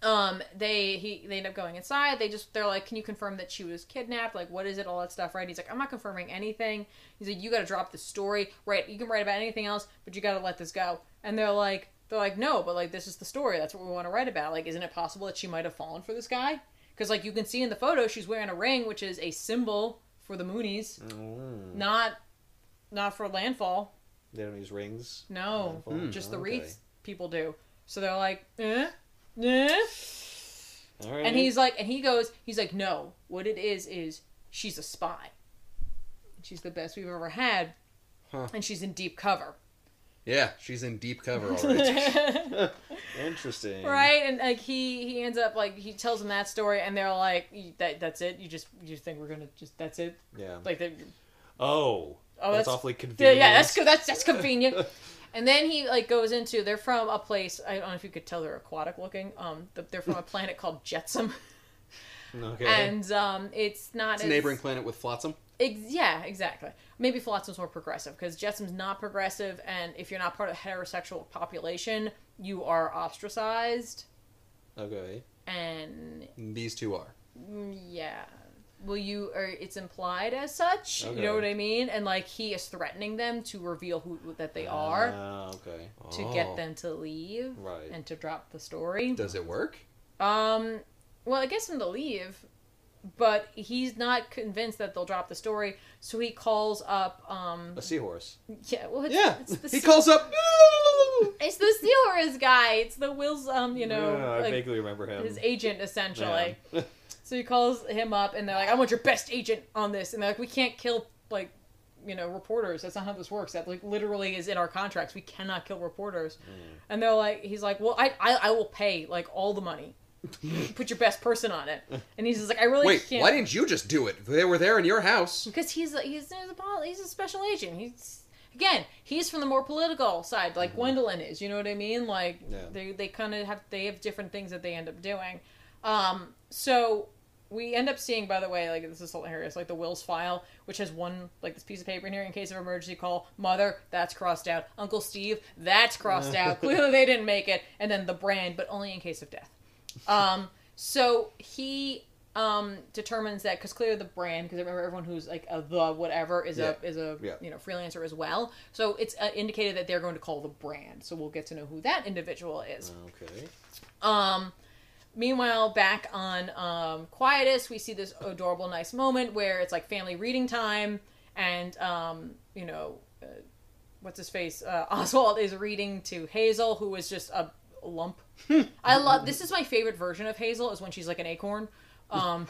um, they he they end up going inside. They just they're like, can you confirm that she was kidnapped? Like, what is it? All that stuff, right? He's like, I'm not confirming anything. He's like, you got to drop the story, right? You can write about anything else, but you got to let this go. And they're like, they're like, no, but like this is the story. That's what we want to write about. Like, isn't it possible that she might have fallen for this guy? Because, like, you can see in the photo, she's wearing a ring, which is a symbol for the Moonies. Mm. Not not for landfall. They don't use rings? No. Mm, just the okay. wreath people do. So they're like, eh? Eh? All right. And he's like, and he goes, he's like, no. What it is is she's a spy. She's the best we've ever had. Huh. And she's in deep cover. Yeah, she's in deep cover already. Interesting, right? And like he, he ends up like he tells them that story, and they're like, "That that's it. You just you think we're gonna just that's it." Yeah. Like they. Oh. Oh, that's, that's awfully convenient. Yeah, yeah, that's that's that's convenient. And then he like goes into they're from a place I don't know if you could tell they're aquatic looking. Um, they're from a planet called Jetsam. Okay. And um, it's not it's as... a neighboring planet with Flotsam. Yeah, exactly. Maybe Flotsam's more progressive, because Jetsam's not progressive, and if you're not part of the heterosexual population, you are ostracized. Okay. And... these two are. Yeah. Well, you are... it's implied as such, okay. You know what I mean? And, like, he is threatening them to reveal who that they are. Ah, uh, okay. To oh. get them to leave. Right. And to drop the story. Does it work? Um, well, it gets them to leave... but he's not convinced that they'll drop the story, so he calls up... Um, a seahorse. Yeah, well, it's, yeah. it's the he sea- calls up... it's the seahorse guy. It's the Will's, um, you know... Yeah, I like, vaguely remember him. His agent, essentially. Yeah. So he calls him up, and they're like, I want your best agent on this. And they're like, we can't kill, like, you know, reporters. That's not how this works. That, like, literally is in our contracts. We cannot kill reporters. Mm. And they're like... he's like, well, I, I, I will pay, like, all the money. Put your best person on it, and he's just like, I really Wait, can't. Wait, why didn't you just do it? They were there in your house. Because he's a, he's a, he's a special agent. He's again, he's from the more political side, like mm-hmm. Gwendolyn is. You know what I mean? Like yeah. they they kind of have they have different things that they end up doing. Um, so we end up seeing, by the way, like this is hilarious, like the Will's file, which has one like this piece of paper in here in case of emergency call. Mother, that's crossed out. Uncle Steve, that's crossed out. Clearly they didn't make it. And then the brand, but only in case of death. um, so he, um, determines that, cause clearly the brand, cause I remember everyone who's like a, the whatever is yeah. a, is a, yeah. you know, freelancer as well. So it's uh, indicated that they're going to call the brand. So we'll get to know who that individual is. Okay. Um, meanwhile, back on, um, Quietus, we see this adorable, nice moment where it's like family reading time and, um, you know, uh, what's his face? Uh, Oswald is reading to Hazel, who is just a lump. I love this is my favorite version of Hazel is when she's like an acorn. Um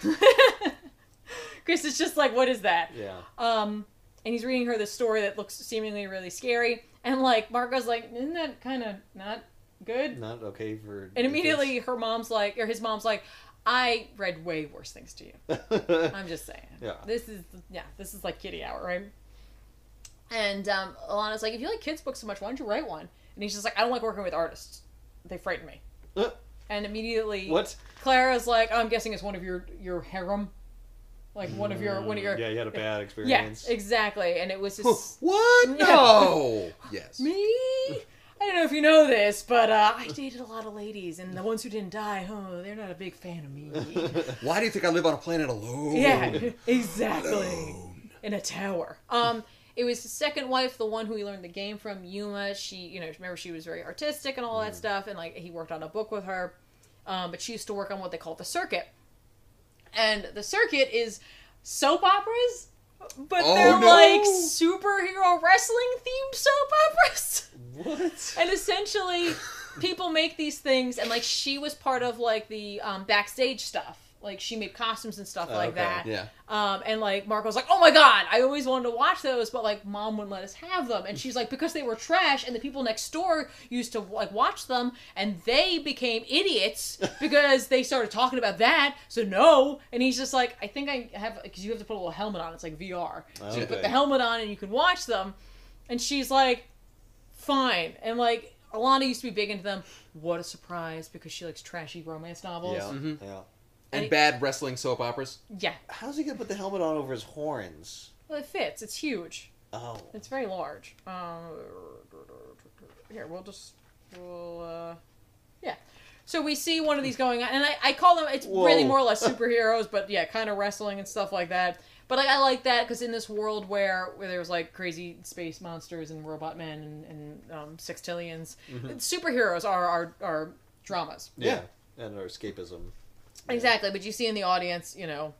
Chris is just like, what is that? Yeah. Um and he's reading her this story that looks seemingly really scary, and like Marco's like, isn't that kind of not good? Not okay for And immediately her mom's like or his mom's like, I read way worse things to you. I'm just saying. Yeah. This is yeah, this is like kiddie hour, right? And um Alana's like, if you like kids' books so much, why don't you write one? And he's just like, I don't like working with artists. They frighten me. Uh, and immediately... what? Clara's like, oh, I'm guessing it's one of your, your harem. Like, one of your... one of your. Yeah, you had a bad experience. Yeah, exactly. And it was just... what? No! Yes. Me? I don't know if you know this, but uh, I dated a lot of ladies, and the ones who didn't die, oh, they're not a big fan of me. Why do you think I live on a planet alone? Yeah, exactly. Alone. In a tower. Um... It was his second wife, the one who he learned the game from, Yuma. She, you know, remember she was very artistic and all that mm. stuff, and like he worked on a book with her. Um, but she used to work on what they call the circuit, and the circuit is soap operas, but oh, they're no. like superhero wrestling themed soap operas. What? And essentially, people make these things, and like she was part of like the um, backstage stuff. Like, she made costumes and stuff oh, like okay. that. Yeah. Um, and, like, Marco's like, oh, my God, I always wanted to watch those, but, like, Mom wouldn't let us have them. And she's like, because they were trash, and the people next door used to, like, watch them, and they became idiots because they started talking about that, so no. And he's just like, I think I have, because you have to put a little helmet on. It's like V R. Okay. So you put the helmet on, and you can watch them. And she's like, fine. And, like, Alana used to be big into them. What a surprise, because she likes trashy romance novels. Yeah, mm-hmm. yeah. And, and bad wrestling soap operas? Yeah. How's he going to put the helmet on over his horns? Well, it fits. It's huge. Oh. It's very large. Um, here, we'll just... We'll, uh, yeah. So we see one of these going on, and I, I call them, it's Whoa. really more or less superheroes, but yeah, kind of wrestling and stuff like that. But I, I like that, because in this world where, where there's like crazy space monsters and robot men and, and um, sextillions, mm-hmm. superheroes are our, our dramas. Yeah. yeah, and our escapism. Exactly, but you see in the audience, you know,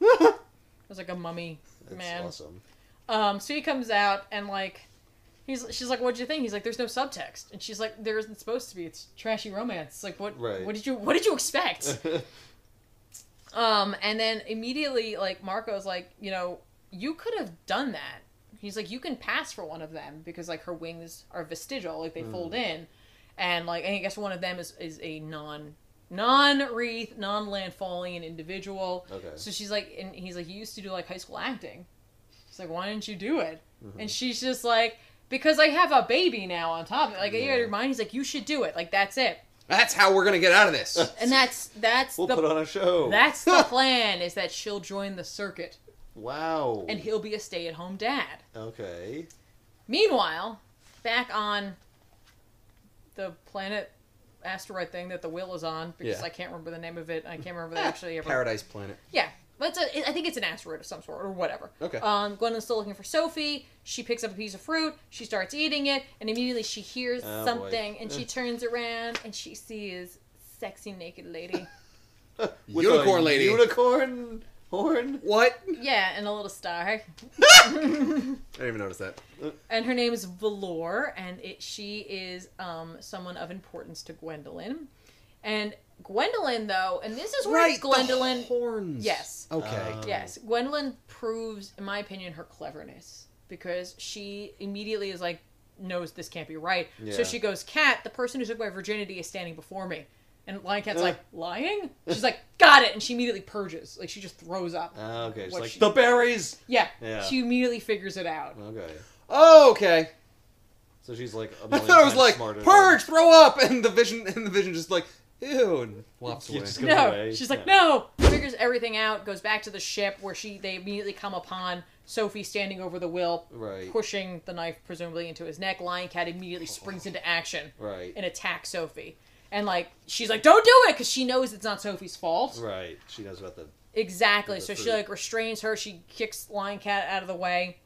there's like a mummy That's man. That's awesome. Um, so he comes out and like, he's she's like, "What'd you think?" He's like, "There's no subtext," and she's like, "There isn't supposed to be. It's trashy romance." It's like, what? Right. What did you What did you expect? um, and then immediately, like Marco's like, you know, you could have done that. He's like, you can pass for one of them because like her wings are vestigial, like they mm. fold in, and like and I guess one of them is is a non. non-wreath, non-landfalling individual. Okay. So she's like, and he's like, you used to do like high school acting. She's like, why didn't you do it? Mm-hmm. And she's just like, because I have a baby now on top of it. Like, yeah. you got your mind, he's like, you should do it. Like, that's it. That's how we're going to get out of this. And that's, that's We'll the, put on a show. That's the plan, is that she'll join the circuit. Wow. And he'll be a stay-at-home dad. Okay. Meanwhile, back on the planet... asteroid thing that the wheel is on, because yeah. I can't remember the name of it. I can't remember they actually ever... Paradise Planet. Yeah. But it's a, I think it's an asteroid of some sort, or whatever. Okay. Um, Gwendolyn's still looking for Sophie. She picks up a piece of fruit. She starts eating it, and immediately she hears oh, something, boy. and she turns around, and she sees sexy naked lady. Unicorn lady. Unicorn horn. What? Yeah, and a little star. I didn't even notice that. And her name is Velour, and it, she is um, someone of importance to Gwendolyn. And Gwendolyn, though, and this is where right, Gwendolyn... the horns. Yes. Okay. Um. Yes. Gwendolyn proves, in my opinion, her cleverness, because she immediately is like, knows this can't be right. Yeah. So she goes, "Cat, the person who took my virginity is standing before me." And Lion Cat's uh. like, lying? She's like, got it! And she immediately purges. Like, she just throws up. Oh, okay. She's like, she... the berries! Yeah. yeah. She immediately figures it out. Okay. Oh, okay. So she's like a million I thought it was like, purge, than... throw up! And the vision and the vision just like, ew, and flops away. Just no. away. She's like, yeah. no! Figures everything out, goes back to the ship, where she they immediately come upon Sophie standing over the wheel, right. pushing the knife, presumably, into his neck. Lion Cat immediately springs oh. into action right. and attacks Sophie. And, like, she's like, don't do it! Because she knows it's not Sophie's fault. Right. She knows about the... Exactly. So she, like, restrains her. She kicks Lion Cat out of the way.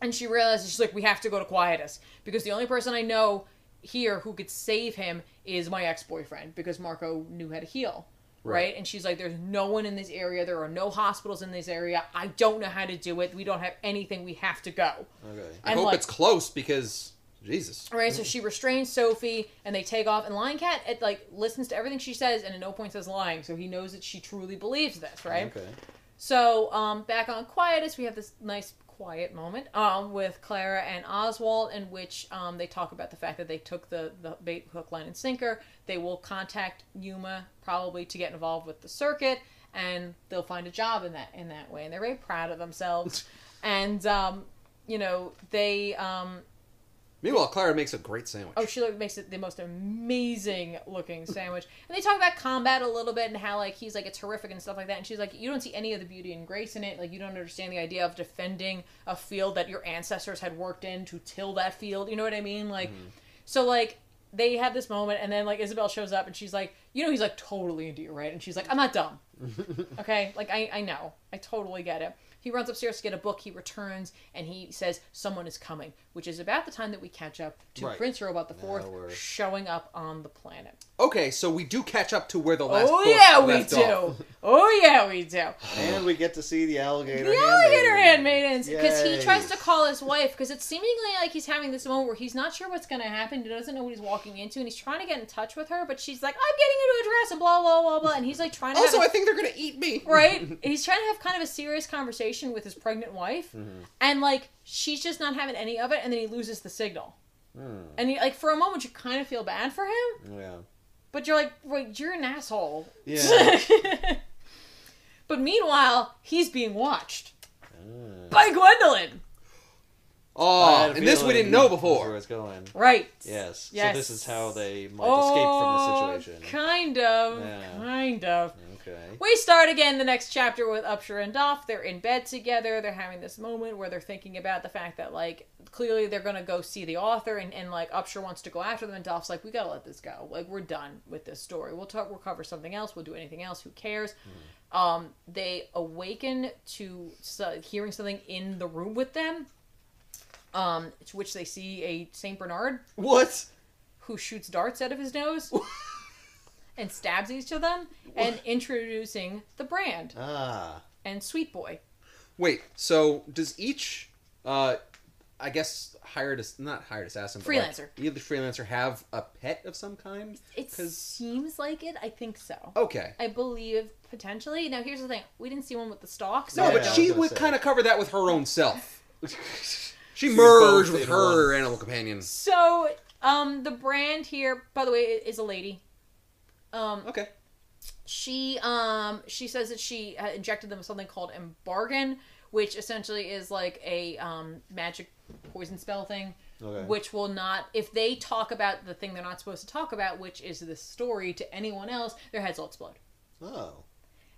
And she realizes, she's like, we have to go to Quietus. Because the only person I know here who could save him is my ex-boyfriend. Because Marko knew how to heal. Right. right? And she's like, there's no one in this area. There are no hospitals in this area. I don't know how to do it. We don't have anything. We have to go. Okay. I and hope like, it's close, because... Jesus. All right, so she restrains Sophie, and they take off. And Lion Cat, it, like, listens to everything she says, and at no point says lying. So he knows that she truly believes this, right? Okay. So um, back on Quietus, we have this nice quiet moment um, with Clara and Oswald, in which um, they talk about the fact that they took the, the bait, hook, line, and sinker. They will contact Yuma, probably, to get involved with the circuit, and they'll find a job in that in that way. And they're very proud of themselves. and, um, you know, they... Um, Meanwhile, Clara makes a great sandwich. Oh, she makes it the most amazing-looking sandwich. And they talk about combat a little bit and how, like, he's like, it's horrific and stuff like that. And she's like, you don't see any of the beauty and grace in it. Like, you don't understand the idea of defending a field that your ancestors had worked in to till that field. You know what I mean? Like, mm-hmm. so, like, they have this moment, and then, like, Isabel shows up, and she's like, you know, he's, like, totally into you, right? And she's like, I'm not dumb. Okay? Like, I, I know. I totally get it. He runs upstairs to get a book, he returns, and he says, someone is coming, which is about the time that we catch up to right. Prince Robot the Fourth showing up on the planet. Okay, so we do catch up to where the last oh, book yeah, left Oh, yeah, we do. Oh, yeah, we do. And we get to see the alligator The alligator handmaidens. Because he tries to call his wife, because it's seemingly like he's having this moment where he's not sure what's going to happen, he doesn't know what he's walking into, and he's trying to get in touch with her, but she's like, I'm getting into a dress, and blah, blah, blah, blah, and he's like trying to Also, have a, I think they're going to eat me. Right? He's trying to have kind of a serious conversation with his pregnant wife, mm-hmm. and like she's just not having any of it, and then he loses the signal, mm. and he, like for a moment you kind of feel bad for him, yeah, but you're like, wait, you're an asshole, yeah. But meanwhile, he's being watched mm. by Gwendolyn. Oh, and this we didn't know before. Where it's going, right? Yes. yes. So this is how they might oh, escape from the situation. Kind of, yeah. kind of. Okay. Okay. We start again the next chapter with Upsher and Doff. They're in bed together. They're having this moment where they're thinking about the fact that, like, clearly they're going to go see the author, and, and, like, Upsher wants to go after them, and Doff's like, we got to let this go. Like, we're done with this story. We'll talk, we'll cover something else. We'll do anything else. Who cares? Mm. Um, they awaken to so, hearing something in the room with them, um, to which they see a Saint Bernard. What? Who shoots darts out of his nose. And stabs each of them, and introducing the Brand. Ah. And Sweet Boy. Wait, so does each, uh, I guess, hired, not hired assassin, but freelancer. Like, either freelancer have a pet of some kind? It seems like it. I think so. Okay. I believe, potentially. Now, here's the thing. We didn't see one with the stalk. So no, but she would kind of cover that with her own self. She merged with her animal companion. So, um, the Brand here, by the way, is a lady. Um, okay. She um she says that she injected them with something called embargain, which essentially is like a um magic poison spell thing, okay. which will not, if they talk about the thing they're not supposed to talk about, which is this story, to anyone else, their heads will explode. Oh.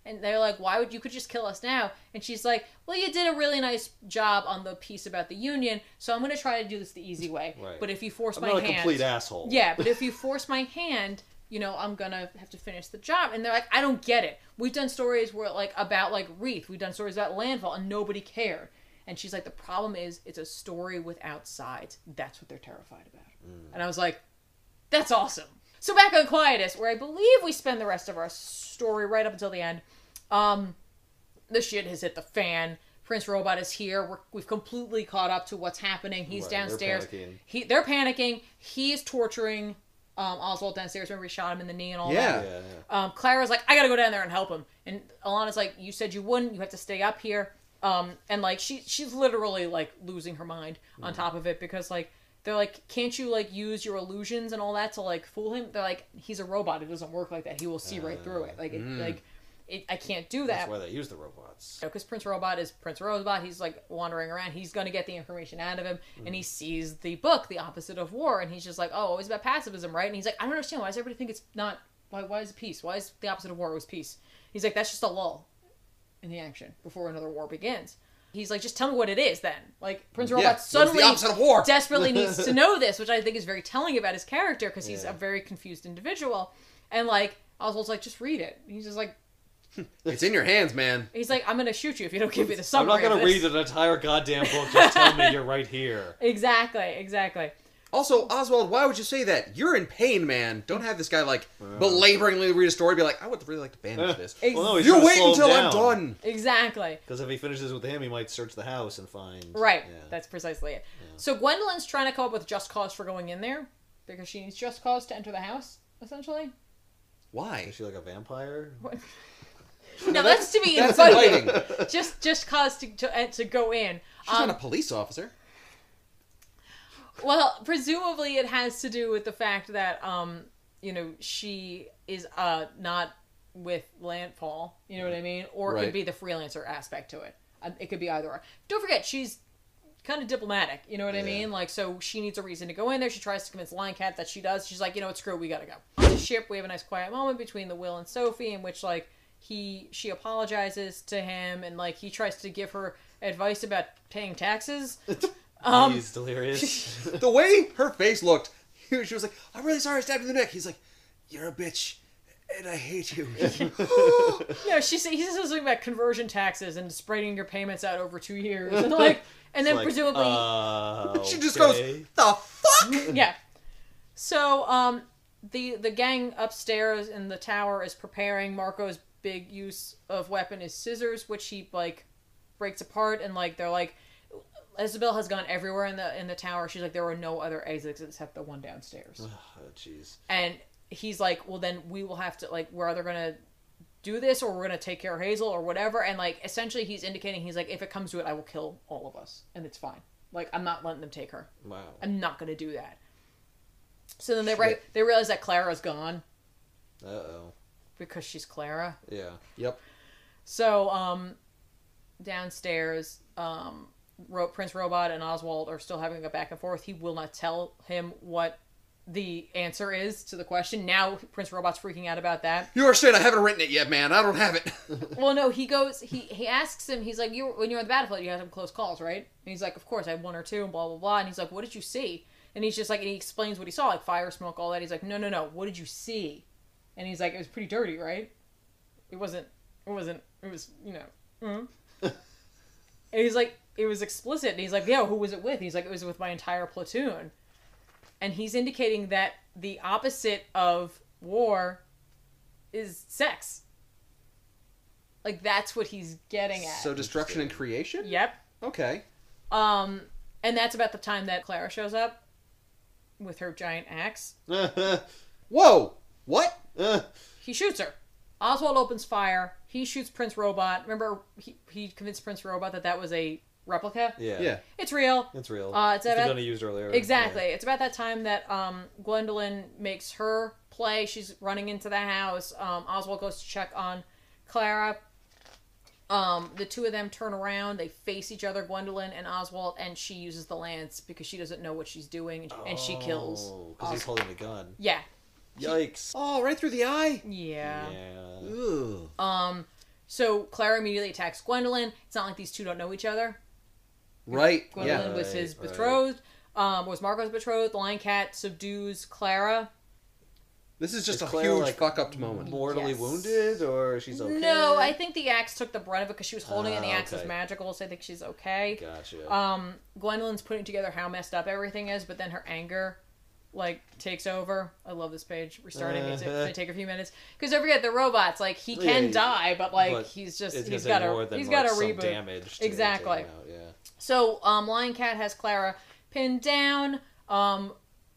And they're like, why would you could just kill us now? And she's like, well, you did a really nice job on the piece about the union, so I'm going to try to do this the easy way. Right. But if you force I'm my not a hand, complete asshole. Yeah, but if you force my hand. You know, I'm gonna have to finish the job. And they're like, I don't get it. We've done stories where, like, about, like, Wreath. We've done stories about Landfall, and nobody cared. And she's like, the problem is, it's a story without sides. That's what they're terrified about. Mm. And I was like, that's awesome. So back on Quietus, where I believe we spend the rest of our story right up until the end. Um, the shit has hit the fan. Prince Robot is here. We're, we've completely caught up to what's happening. He's right, downstairs. They're panicking. He, they're panicking. He's torturing... Um, Oswald downstairs, remember he shot him in the knee and all yeah. that. Yeah, yeah. Um, Clara's like, I gotta go down there and help him. And Alana's like, you said you wouldn't. You have to stay up here. Um, and like she she's literally like losing her mind on mm. top of it, because like they're like, can't you like use your illusions and all that to like fool him? They're like, he's a robot. It doesn't work like that. He will see uh, right through it. Like mm. it, like it, I can't do that. That's why they use the robots. Because you know, Prince Robot is Prince Robot. He's like wandering around. He's going to get the information out of him. Mm. And he sees the book, The Opposite of War. And he's just like, oh, always about pacifism, right? And he's like, I don't understand. Why does everybody think it's not... Why, why is it peace? Why is The Opposite of War was peace? He's like, that's just a lull in the action before another war begins. He's like, just tell me what it is then. Like, Prince Robot yeah, suddenly desperately needs to know this, which I think is very telling about his character, because he's yeah. a very confused individual. And like, Oswald's like, just read it. And he's just like... It's in your hands, man. He's like, I'm going to shoot you if you don't give me the summary. I'm not going to read an entire goddamn book. Just tell me you're right here. Exactly, exactly. Also, Oswald, why would you say that? You're in pain, man. Don't have this guy, like, uh, belaboringly read a story and be like, I would really like to bandage uh, this. Ex well, no, he's you wait until I'm done. Exactly. Because if he finishes with him, he might search the house and find... Right, yeah. That's precisely it. Yeah. So Gwendolyn's trying to come up with just cause for going in there, because she needs just cause to enter the house, essentially. Why? Is she like a vampire? What? No, no, that's, that's to be inviting. Just, just cause to to, to go in. She's um, not a police officer. Well, presumably it has to do with the fact that, um, you know, she is uh not with Landfall. You know what I mean? Or right. It could be the freelancer aspect to it. It could be either. Or. Don't forget, she's kind of diplomatic. You know what yeah. I mean? Like, so she needs a reason to go in there. She tries to convince Lioncat that she does. She's like, you know what? Screw it. We gotta go. On the ship, we have a nice quiet moment between the Will and Sophie, in which like. He, she apologizes to him, and like he tries to give her advice about paying taxes. Um, He's delirious. The way her face looked, he, she was like, "I'm really sorry, I stabbed you in the neck." He's like, "You're a bitch, and I hate you." No, she said he says something about conversion taxes and spreading your payments out over two years, and like, and then like, presumably uh, she just okay. goes, "The fuck!" Yeah. So, um, the the gang upstairs in the tower is preparing Marco's. Big use of weapon is scissors, which he like breaks apart, and like they're like, Isabel has gone everywhere in the in the tower. She's like, there were no other exits except the one downstairs. Oh, jeez. And he's like, well, then we will have to like, we're either gonna do this or we're gonna take care of Hazel or whatever. And like, essentially, he's indicating he's like, if it comes to it, I will kill all of us, and it's fine. Like, I'm not letting them take her. Wow. I'm not gonna do that. So then they right they realize that Clara's gone. Uh oh. Because she's Clara. Yeah. Yep. So, um, downstairs, um, Ro Prince Robot and Oswald are still having a back and forth. He will not tell him what the answer is to the question. Now Prince Robot's freaking out about that. You understand? I haven't written it yet, man. I don't have it. Well, no, he goes, he, he asks him, he's like, you when you're on the battlefield, you had some close calls, right? And he's like, of course, I had one or two, and blah, blah, blah. And he's like, what did you see? And he's just like, and he explains what he saw, like fire, smoke, all that. He's like, no, no, no, what did you see? And he's like, it was pretty dirty, right? It wasn't, it wasn't, it was, you know. Mm-hmm. And he's like, it was explicit. And he's like, yeah, who was it with? And he's like, it was with my entire platoon. And he's indicating that the opposite of war is sex. Like, that's what he's getting at. So destruction and creation? Yep. Okay. Um, and that's about the time that Clara shows up with her giant axe. Whoa! What? Uh. He shoots her. Oswald opens fire. He shoots Prince Robot. Remember, he, he convinced Prince Robot that that was a replica? Yeah. Yeah. It's real. It's real. Uh, it's, it's about, the gun he used earlier. Exactly. Yeah. It's about that time that um, Gwendolyn makes her play. She's running into the house. Um, Oswald goes to check on Clara. Um, the two of them turn around. They face each other, Gwendolyn and Oswald, and she uses the lance because she doesn't know what she's doing, and, oh, and she kills. Oh, because he's holding a gun. Yeah. Yikes. Oh, right through the eye? Yeah. Yeah. Ooh. Um, so Clara immediately attacks Gwendolyn. It's not like these two don't know each other. Right. Gwendolyn yeah. was his right. betrothed. Um, was Marko's betrothed. The Lion Cat subdues Clara. This is just is a Clara, huge like, fuck-up moment. Mortally yes. wounded, or she's okay? No, I think the axe took the brunt of it because she was holding ah, it and the axe okay. was magical, so I think she's okay. Gotcha. Um, Gwendolyn's putting together how messed up everything is, but then her anger... like, takes over. I love this page. Restarting uh, it's going to take a few minutes. Because don't forget, the robots, like, he can yeah, die, but, like, but he's just, he's got a, than, he's like, got a reboot. Damage to exactly. Yeah. So, um, Lion Cat has Clara pinned down. Um,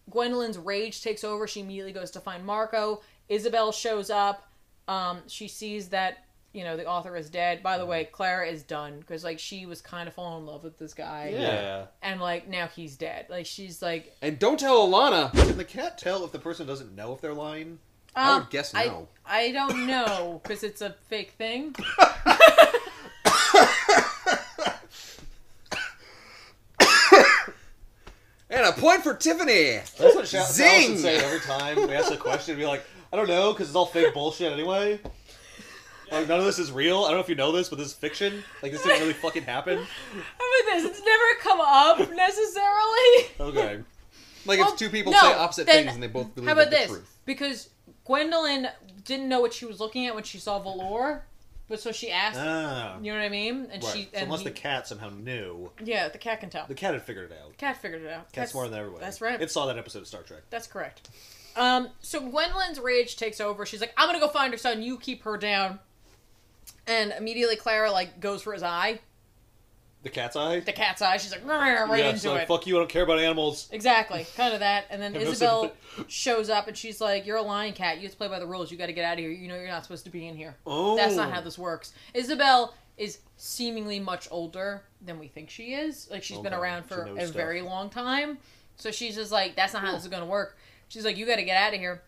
Gwendolyn's rage takes over. She immediately goes to find Marko. Isabel shows up. Um, she sees that, you know, the author is dead. By the way, Clara is done. Because, like, she was kind of falling in love with this guy. Yeah. And, like, now he's dead. Like, she's, like... And don't tell Alana! Can the cat tell if the person doesn't know if they're lying? Um, I would guess no. I, I don't know, because it's a fake thing. And a point for Tiffany! That's what Sal should say every time we ask a question. Be like, I don't know, because it's all fake bullshit anyway. Like, none of this is real. I don't know if you know this, but this is fiction. Like, this didn't really fucking happen. I mean, this, it's never come up, necessarily. Okay. Like, well, if two people no, say opposite then, things and they both believe the this? truth. Because Gwendolyn didn't know what she was looking at when she saw Velour, but so she asked, ah, you know what I mean? And right. she and so unless he, the cat somehow knew. Yeah, the cat can tell. The cat had figured it out. The cat figured it out. Cat's, Cat's smarter than everybody. That's right. It saw that episode of Star Trek. That's correct. Um, so Gwendolyn's rage takes over. She's like, I'm gonna go find her son. You keep her down. And immediately Clara, like, goes for his eye. The cat's eye? The cat's eye. She's like, right yeah, into so it. Yeah, fuck you, I don't care about animals. Exactly. Kind of that. And then Isabel shows up and she's like, you're a lion cat. You have to play by the rules. You gotta get out of here. You know you're not supposed to be in here. Oh. That's not how this works. Isabel is seemingly much older than we think she is. Like, she's okay. been around for a stuff. very long time. So she's just like, that's not cool. how this is gonna work. She's like, you gotta get out of here.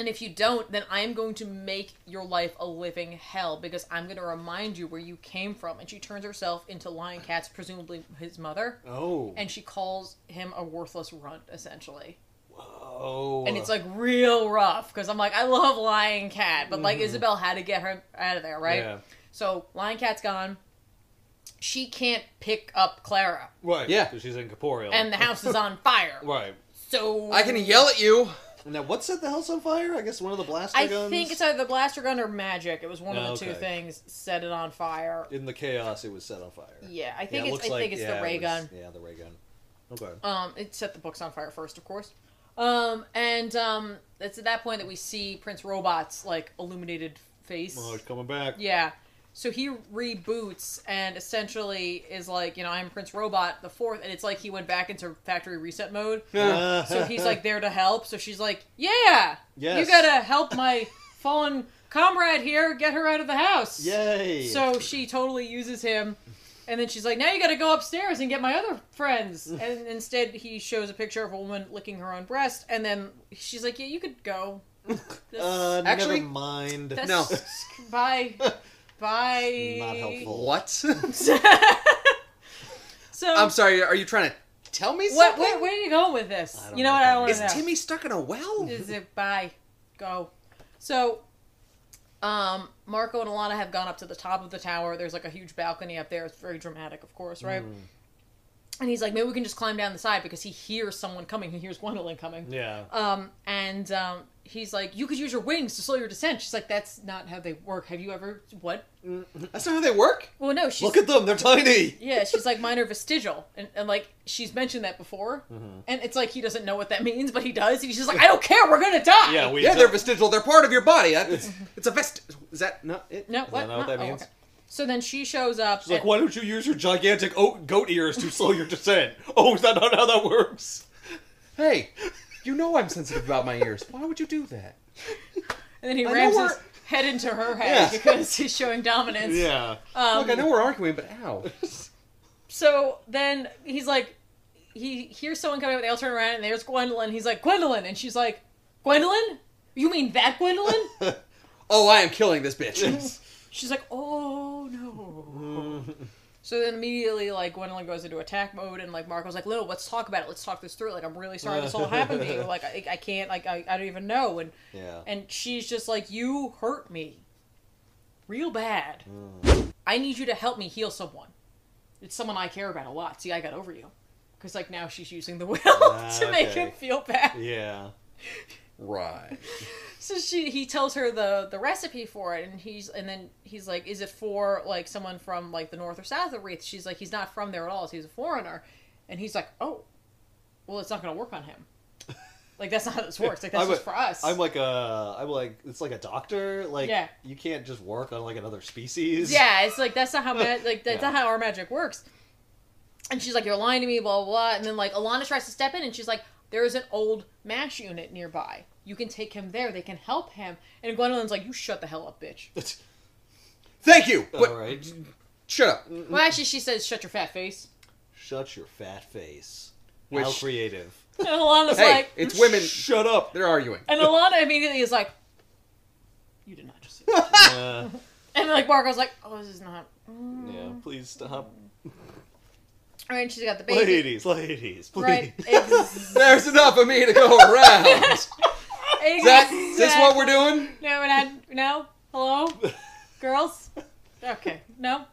And if you don't, then I'm going to make your life a living hell because I'm going to remind you where you came from. And she turns herself into Lion Cat's, presumably his mother. Oh. And she calls him a worthless runt, essentially. Whoa. And it's, like, real rough because I'm like, I love Lion Cat. But, like, mm. Isabel had to get her out of there, right? Yeah. So, Lion Cat's gone. She can't pick up Clara. Right. Yeah. Because she's incorporeal. And the house is on fire. Right. So... I can yell at you. Now, what set the house on fire? I guess one of the blaster I guns? I think it's either the blaster gun or magic. It was one oh, of the okay. two things. Set it on fire. In the chaos, it was set on fire. Yeah, I think yeah, it's, it I like, think it's yeah, the ray it was, gun. Yeah, the ray gun. Okay. Um, it set the books on fire first, of course. Um, and um, it's at that point that we see Prince Robot's, like, illuminated face. Oh, he's coming back. Yeah. So he reboots and essentially is like, you know, I'm Prince Robot the Fourth, and it's like he went back into factory reset mode. Yeah. So he's like there to help. So she's like, yeah, yes. you gotta help my fallen comrade here, get her out of the house. Yay! So she totally uses him, and then she's like, now you gotta go upstairs and get my other friends. And instead, he shows a picture of a woman licking her own breast, and then she's like, yeah, you could go. Uh, Actually, never mind. That's, no, bye. Bye. Not helpful. What? So I'm sorry. Are you trying to Tell me something. Where, where, where are you going with this? You know, know what I want to know. Is Timmy stuck in a well? Is it? Bye. Go. So, um, Marko and Alana have gone up to the top of the tower. There's like a huge balcony up there. It's very dramatic, of course, right? Mm. And he's like, maybe we can just climb down the side because he hears someone coming. He hears Gwendolyn coming. Yeah. Um, and um, he's like, you could use your wings to slow your descent. She's like, that's not how they work. Have you ever... What? That's not how they work? Well, no. She's, Look at them. They're tiny. Yeah. She's like, mine are vestigial. And, and like, she's mentioned that before. Mm-hmm. And it's like, he doesn't know what that means, but he does. He's just like, I don't care. We're going to die. Yeah, we yeah they're vestigial. They're part of your body. It's, it's a vest... Is that not it? No, what? I don't know what that means. Oh, okay. So then she shows up. She's like, why don't you use your gigantic oat goat ears to slow your descent? Oh, is that not how that works? Hey, you know I'm sensitive about my ears. Why would you do that? And then he I rams his we're... head into her head yeah. because he's showing dominance. Yeah. Um, Look, I know we're arguing, but ow. So then he's like, he hears someone coming up, they all turn around, and there's Gwendolyn. He's like, Gwendolyn! And she's like, Gwendolyn? You mean that Gwendolyn? Oh, I am killing this bitch. She's like, oh, no. So then immediately, like, Gwendolyn goes into attack mode, and, like, Marko's like, Lil, let's talk about it. Let's talk this through. Like, I'm really sorry this all happened to you. Like, I, I can't, like, I, I don't even know. And yeah. and she's just like, you hurt me real bad. Mm. I need you to help me heal someone. It's someone I care about a lot. See, I got over you. Because, like, now she's using the will ah, to make okay. him feel bad. Yeah. Right. So she, he tells her the, the recipe for it, and he's, and then he's like, is it for, like, someone from, like, the north or south of Wreath? She's like, he's not from there at all, so he's a foreigner. And he's like, oh, well, it's not going to work on him. Like, that's not how this works. Like, that's I'm just a, for us. I'm like a, I'm like, it's like a doctor. Like, yeah. you can't just work on, like, another species. Yeah, it's like, that's not how, ma- like, that's yeah. not how our magic works. And she's like, you're lying to me, blah, blah, blah. And then, like, Alana tries to step in, and she's like, there is an old MASH unit nearby. You can take him there. They can help him. And Gwendolyn's like, you shut the hell up, bitch. Thank you. All but, right. Shut up. Well, actually, she says, shut your fat face. Shut your fat face. Which... How creative. And Alana's hey, like... it's women. Shut up. They're arguing. And Alana immediately is like, you did not just say that. uh, and then, like, Marko's like, oh, this is not... Mm. Yeah, please stop. And she's got the baby. Ladies, ladies, please. Right. Ex- There's enough of me to go around. exactly. Is, that, is this what we're doing? No, we're not. No? Hello? Girls? Okay. No?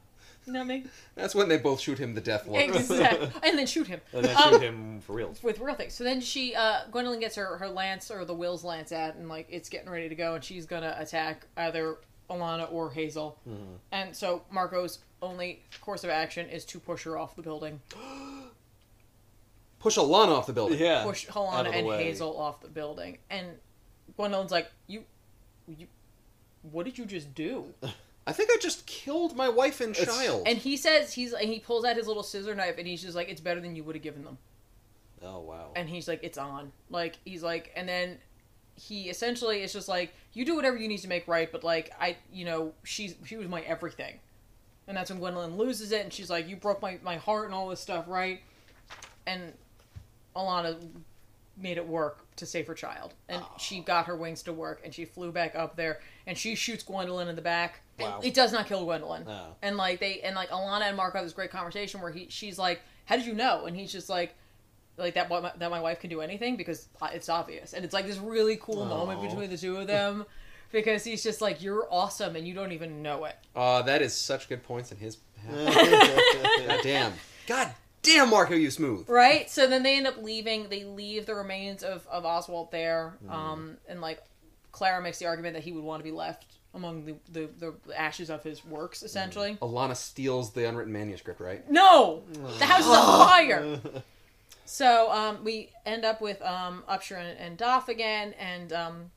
Not me? That's when they both shoot him the death look. Exactly. And then shoot him. And then um, shoot him for real. With real things. So then she, uh, Gwendolyn gets her, her lance, or the Will's lance out, and, like, it's getting ready to go, and she's gonna attack either Alana or Hazel. Mm-hmm. And so Marko's only course of action is to push her off the building. Push Alana off the building. Yeah. Push Alana and way. Hazel off the building. And Gwendolyn's like, you, you, what did you just do? I think I just killed my wife and it's... child. And he says, he's, and he pulls out his little scissor knife, and he's just like, it's better than you would have given them. Oh, wow. And he's like, it's on. Like, he's like, and then he essentially is just like, you do whatever you need to make right, but, like, I, you know, she's, she was my everything. And that's when Gwendolyn loses it, and she's like, you broke my, my heart and all this stuff, right? And Alana made it work to save her child. And oh. she got her wings to work, and she flew back up there, and she shoots Gwendolyn in the back. Wow. It does not kill Gwendolyn. No. And, like, they, and, like, Alana and Marko have this great conversation where he, she's like, how did you know? And he's just like, like, that my, that my wife can do anything? Because it's obvious. And it's, like, this really cool oh. moment between the two of them. Because he's just like, you're awesome and you don't even know it. Uh, that is such good points in his... God damn. God damn, Marko, you smooth. Right? So then they end up leaving. They leave the remains of, of Oswald there. Mm. Um, and, like, Clara makes the argument that he would want to be left among the, the, the ashes of his works, essentially. Mm. Alana steals the unwritten manuscript, right? No! The house is on fire! So um, we end up with um, Upsher and, and Doff again, and... Um,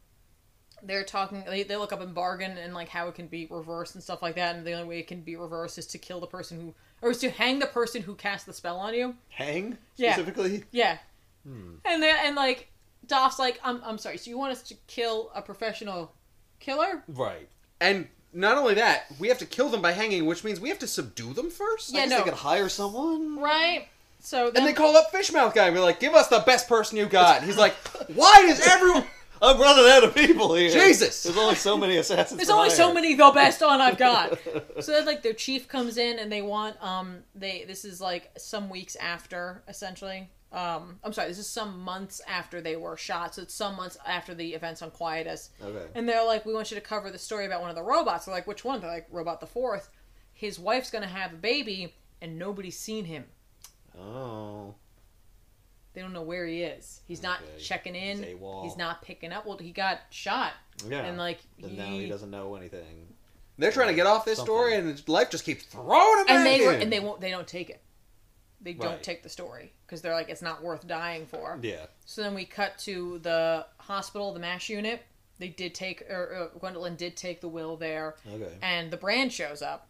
They're talking, they, they look up and bargain and, like, how it can be reversed and stuff like that. And the only way it can be reversed is to kill the person who, or is to hang the person who cast the spell on you. Hang? Yeah. Specifically? Yeah. Hmm. And, and like, Doff's like, I'm I'm sorry, so you want us to kill a professional killer? Right. And not only that, we have to kill them by hanging, which means we have to subdue them first? Yeah, I guess no. they could hire someone? Right. So then... And they call up Fishmouth Guy and be like, give us the best person you got. And he's like, why does everyone... I'm running out of people here. Jesus! There's only so many assassins. There's only so many the best on I've got. So then, like, their chief comes in and they want, um, they, this is like some weeks after, essentially. Um, I'm sorry, this is some months after they were shot. So it's some months after the events on Quietus. Okay. And they're like, we want you to cover the story about one of the robots. They're like, which one? They're like, Robot the Fourth. His wife's going to have a baby and nobody's seen him. Oh. They don't know where he is. He's not okay. checking in. He's, He's not picking up. Well, he got shot. Yeah. And like and he... now he doesn't know anything. They're trying to get off this Something. story, and life just keeps throwing him and at they him. And they won't. They don't take it. They right. don't take the story because they're like, it's not worth dying for. Yeah. So then we cut to the hospital, the MASH unit. They did take, or uh, Gwendolyn did take the will there. Okay. And the Brand shows up,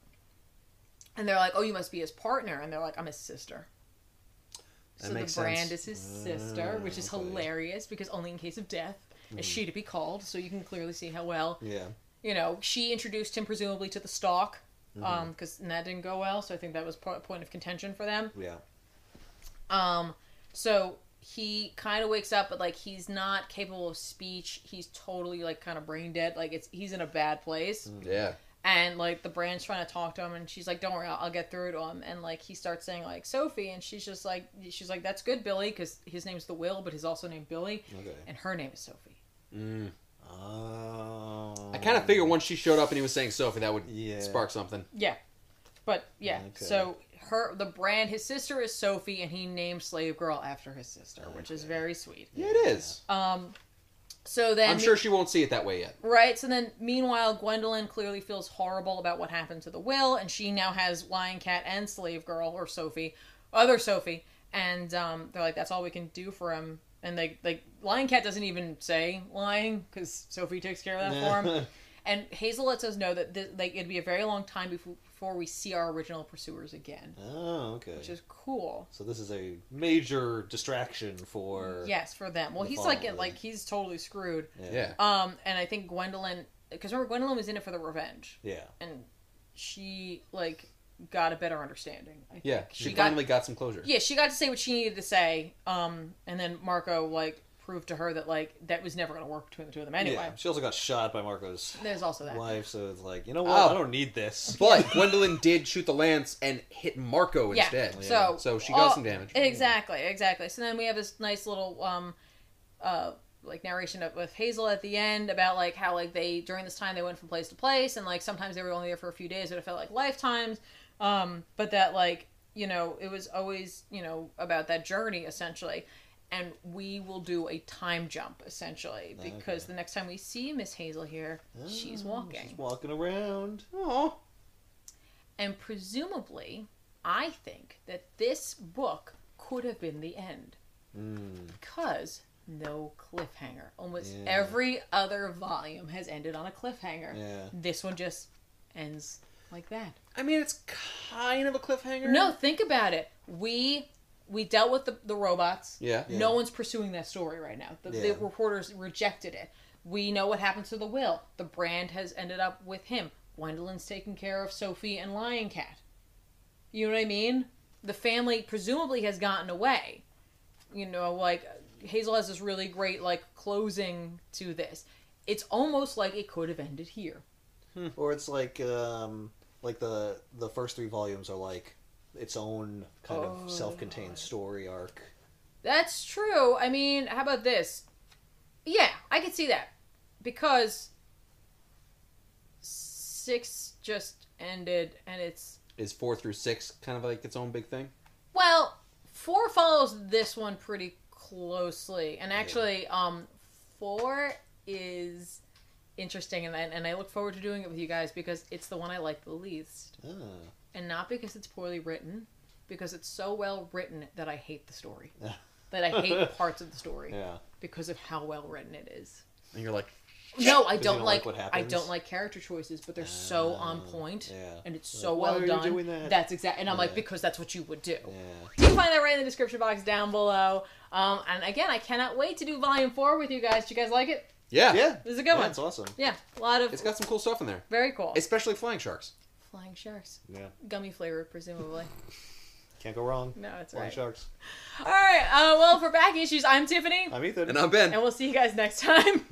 and they're like, "Oh, you must be his partner," and they're like, "I'm his sister." So the Brand is his sister, which is hilarious because only in case of death is she to be called. So you can clearly see how well, yeah, you know, she introduced him presumably to the stalk, um, because that didn't go well. So I think that was a point of contention for them. Yeah. Um. So he kind of wakes up, but like he's not capable of speech. He's totally like kind of brain dead. Like it's he's in a bad place. Yeah. And, like, the Brand's trying to talk to him, and she's like, don't worry, I'll, I'll get through to him. And, like, he starts saying, like, Sophie, and she's just like, she's like, that's good, Billy, because his name's The Will, but he's also named Billy, okay. and her name is Sophie. Mm. Oh. I kind of figured once she showed up and he was saying Sophie, that would yeah. spark something. Yeah. But, yeah, okay. so her, the Brand, his sister is Sophie, and he named Slave Girl after his sister, okay. which is very sweet. Yeah, it is. Um... So then, I'm sure she won't see it that way yet. Right. So then, meanwhile, Gwendolyn clearly feels horrible about what happened to the Will, and she now has Lion Cat and Slave Girl, or Sophie, other Sophie, and um, they're like, "That's all we can do for him." And they like Lion Cat doesn't even say lying because Sophie takes care of that for him. And Hazel lets us know that this, like it'd be a very long time before before we see our original pursuers again. Oh, okay. Which is cool. So this is a major distraction for yes for them. Well, the he's like like he's totally screwed. Yeah. Um, and I think Gwendolyn, because remember Gwendolyn was in it for the revenge. Yeah. And she like got a better understanding. I think. Yeah. She, she finally got, got some closure. Yeah, she got to say what she needed to say. Um, and then Marko like. proved to her that like that was never going to work between the two of them anyway. Yeah. She also got shot by Marco's There's also that. wife, so it's like, you know what? Oh. I don't need this. But Gwendolyn did shoot the lance and hit Marko yeah. instead. Yeah. So, so she got oh, some damage. Exactly, exactly. So then we have this nice little um uh like narration of, with Hazel at the end about like how like they during this time they went from place to place and like sometimes they were only there for a few days, but it felt like lifetimes. Um but that like, you know, it was always, you know, about that journey essentially. And we will do a time jump, essentially, because okay. the next time we see Miss Hazel here, oh, she's walking. She's walking around. Aww. And presumably, I think that this book could have been the end. Mm. Because no cliffhanger. Almost yeah. every other volume has ended on a cliffhanger. Yeah. This one just ends like that. I mean, it's kind of a cliffhanger. No, think about it. We... We dealt with the, the robots. Yeah, yeah. No one's pursuing that story right now. The, yeah. the reporters rejected it. We know what happens to the Will. The Brand has ended up with him. Gwendolyn's taking care of Sophie and Lion Cat. You know what I mean? The family presumably has gotten away. You know, like, Hazel has this really great, like, closing to this. It's almost like it could have ended here. Hmm. Or it's like, um, like the, the first three volumes are like, its own kind oh, of self-contained God. story arc. That's true. I mean, how about this? Yeah, I could see that. Because six just ended, and it's... Is four through six kind of like its own big thing? Well, four follows this one pretty closely. And actually, yeah. um, four is interesting, and, and I look forward to doing it with you guys because it's the one I like the least. Oh. And not because it's poorly written, because it's so well written that I hate the story. That I hate parts of the story. Yeah. Because of how well written it is. And you're like... No, I don't, don't like... like what I don't like character choices, but they're uh, so on point. Yeah. And it's so like, well done. Why are you doing that? That's exact. And I'm yeah. like, because that's what you would do. Yeah. You can find that right in the description box down below. Um, and again, I cannot wait to do volume four with you guys. Do you guys like it? Yeah. Yeah. This is a good yeah, one. It's awesome. Yeah. A lot of... It's got some cool stuff in there. Very cool. Especially flying sharks. Flying sharks. Yeah. Gummy flavored, presumably. Can't go wrong. No, it's right. Orange sharks. All right. Uh, well, for Back Issues, I'm Tiffany. I'm Ethan. And I'm Ben. And we'll see you guys next time.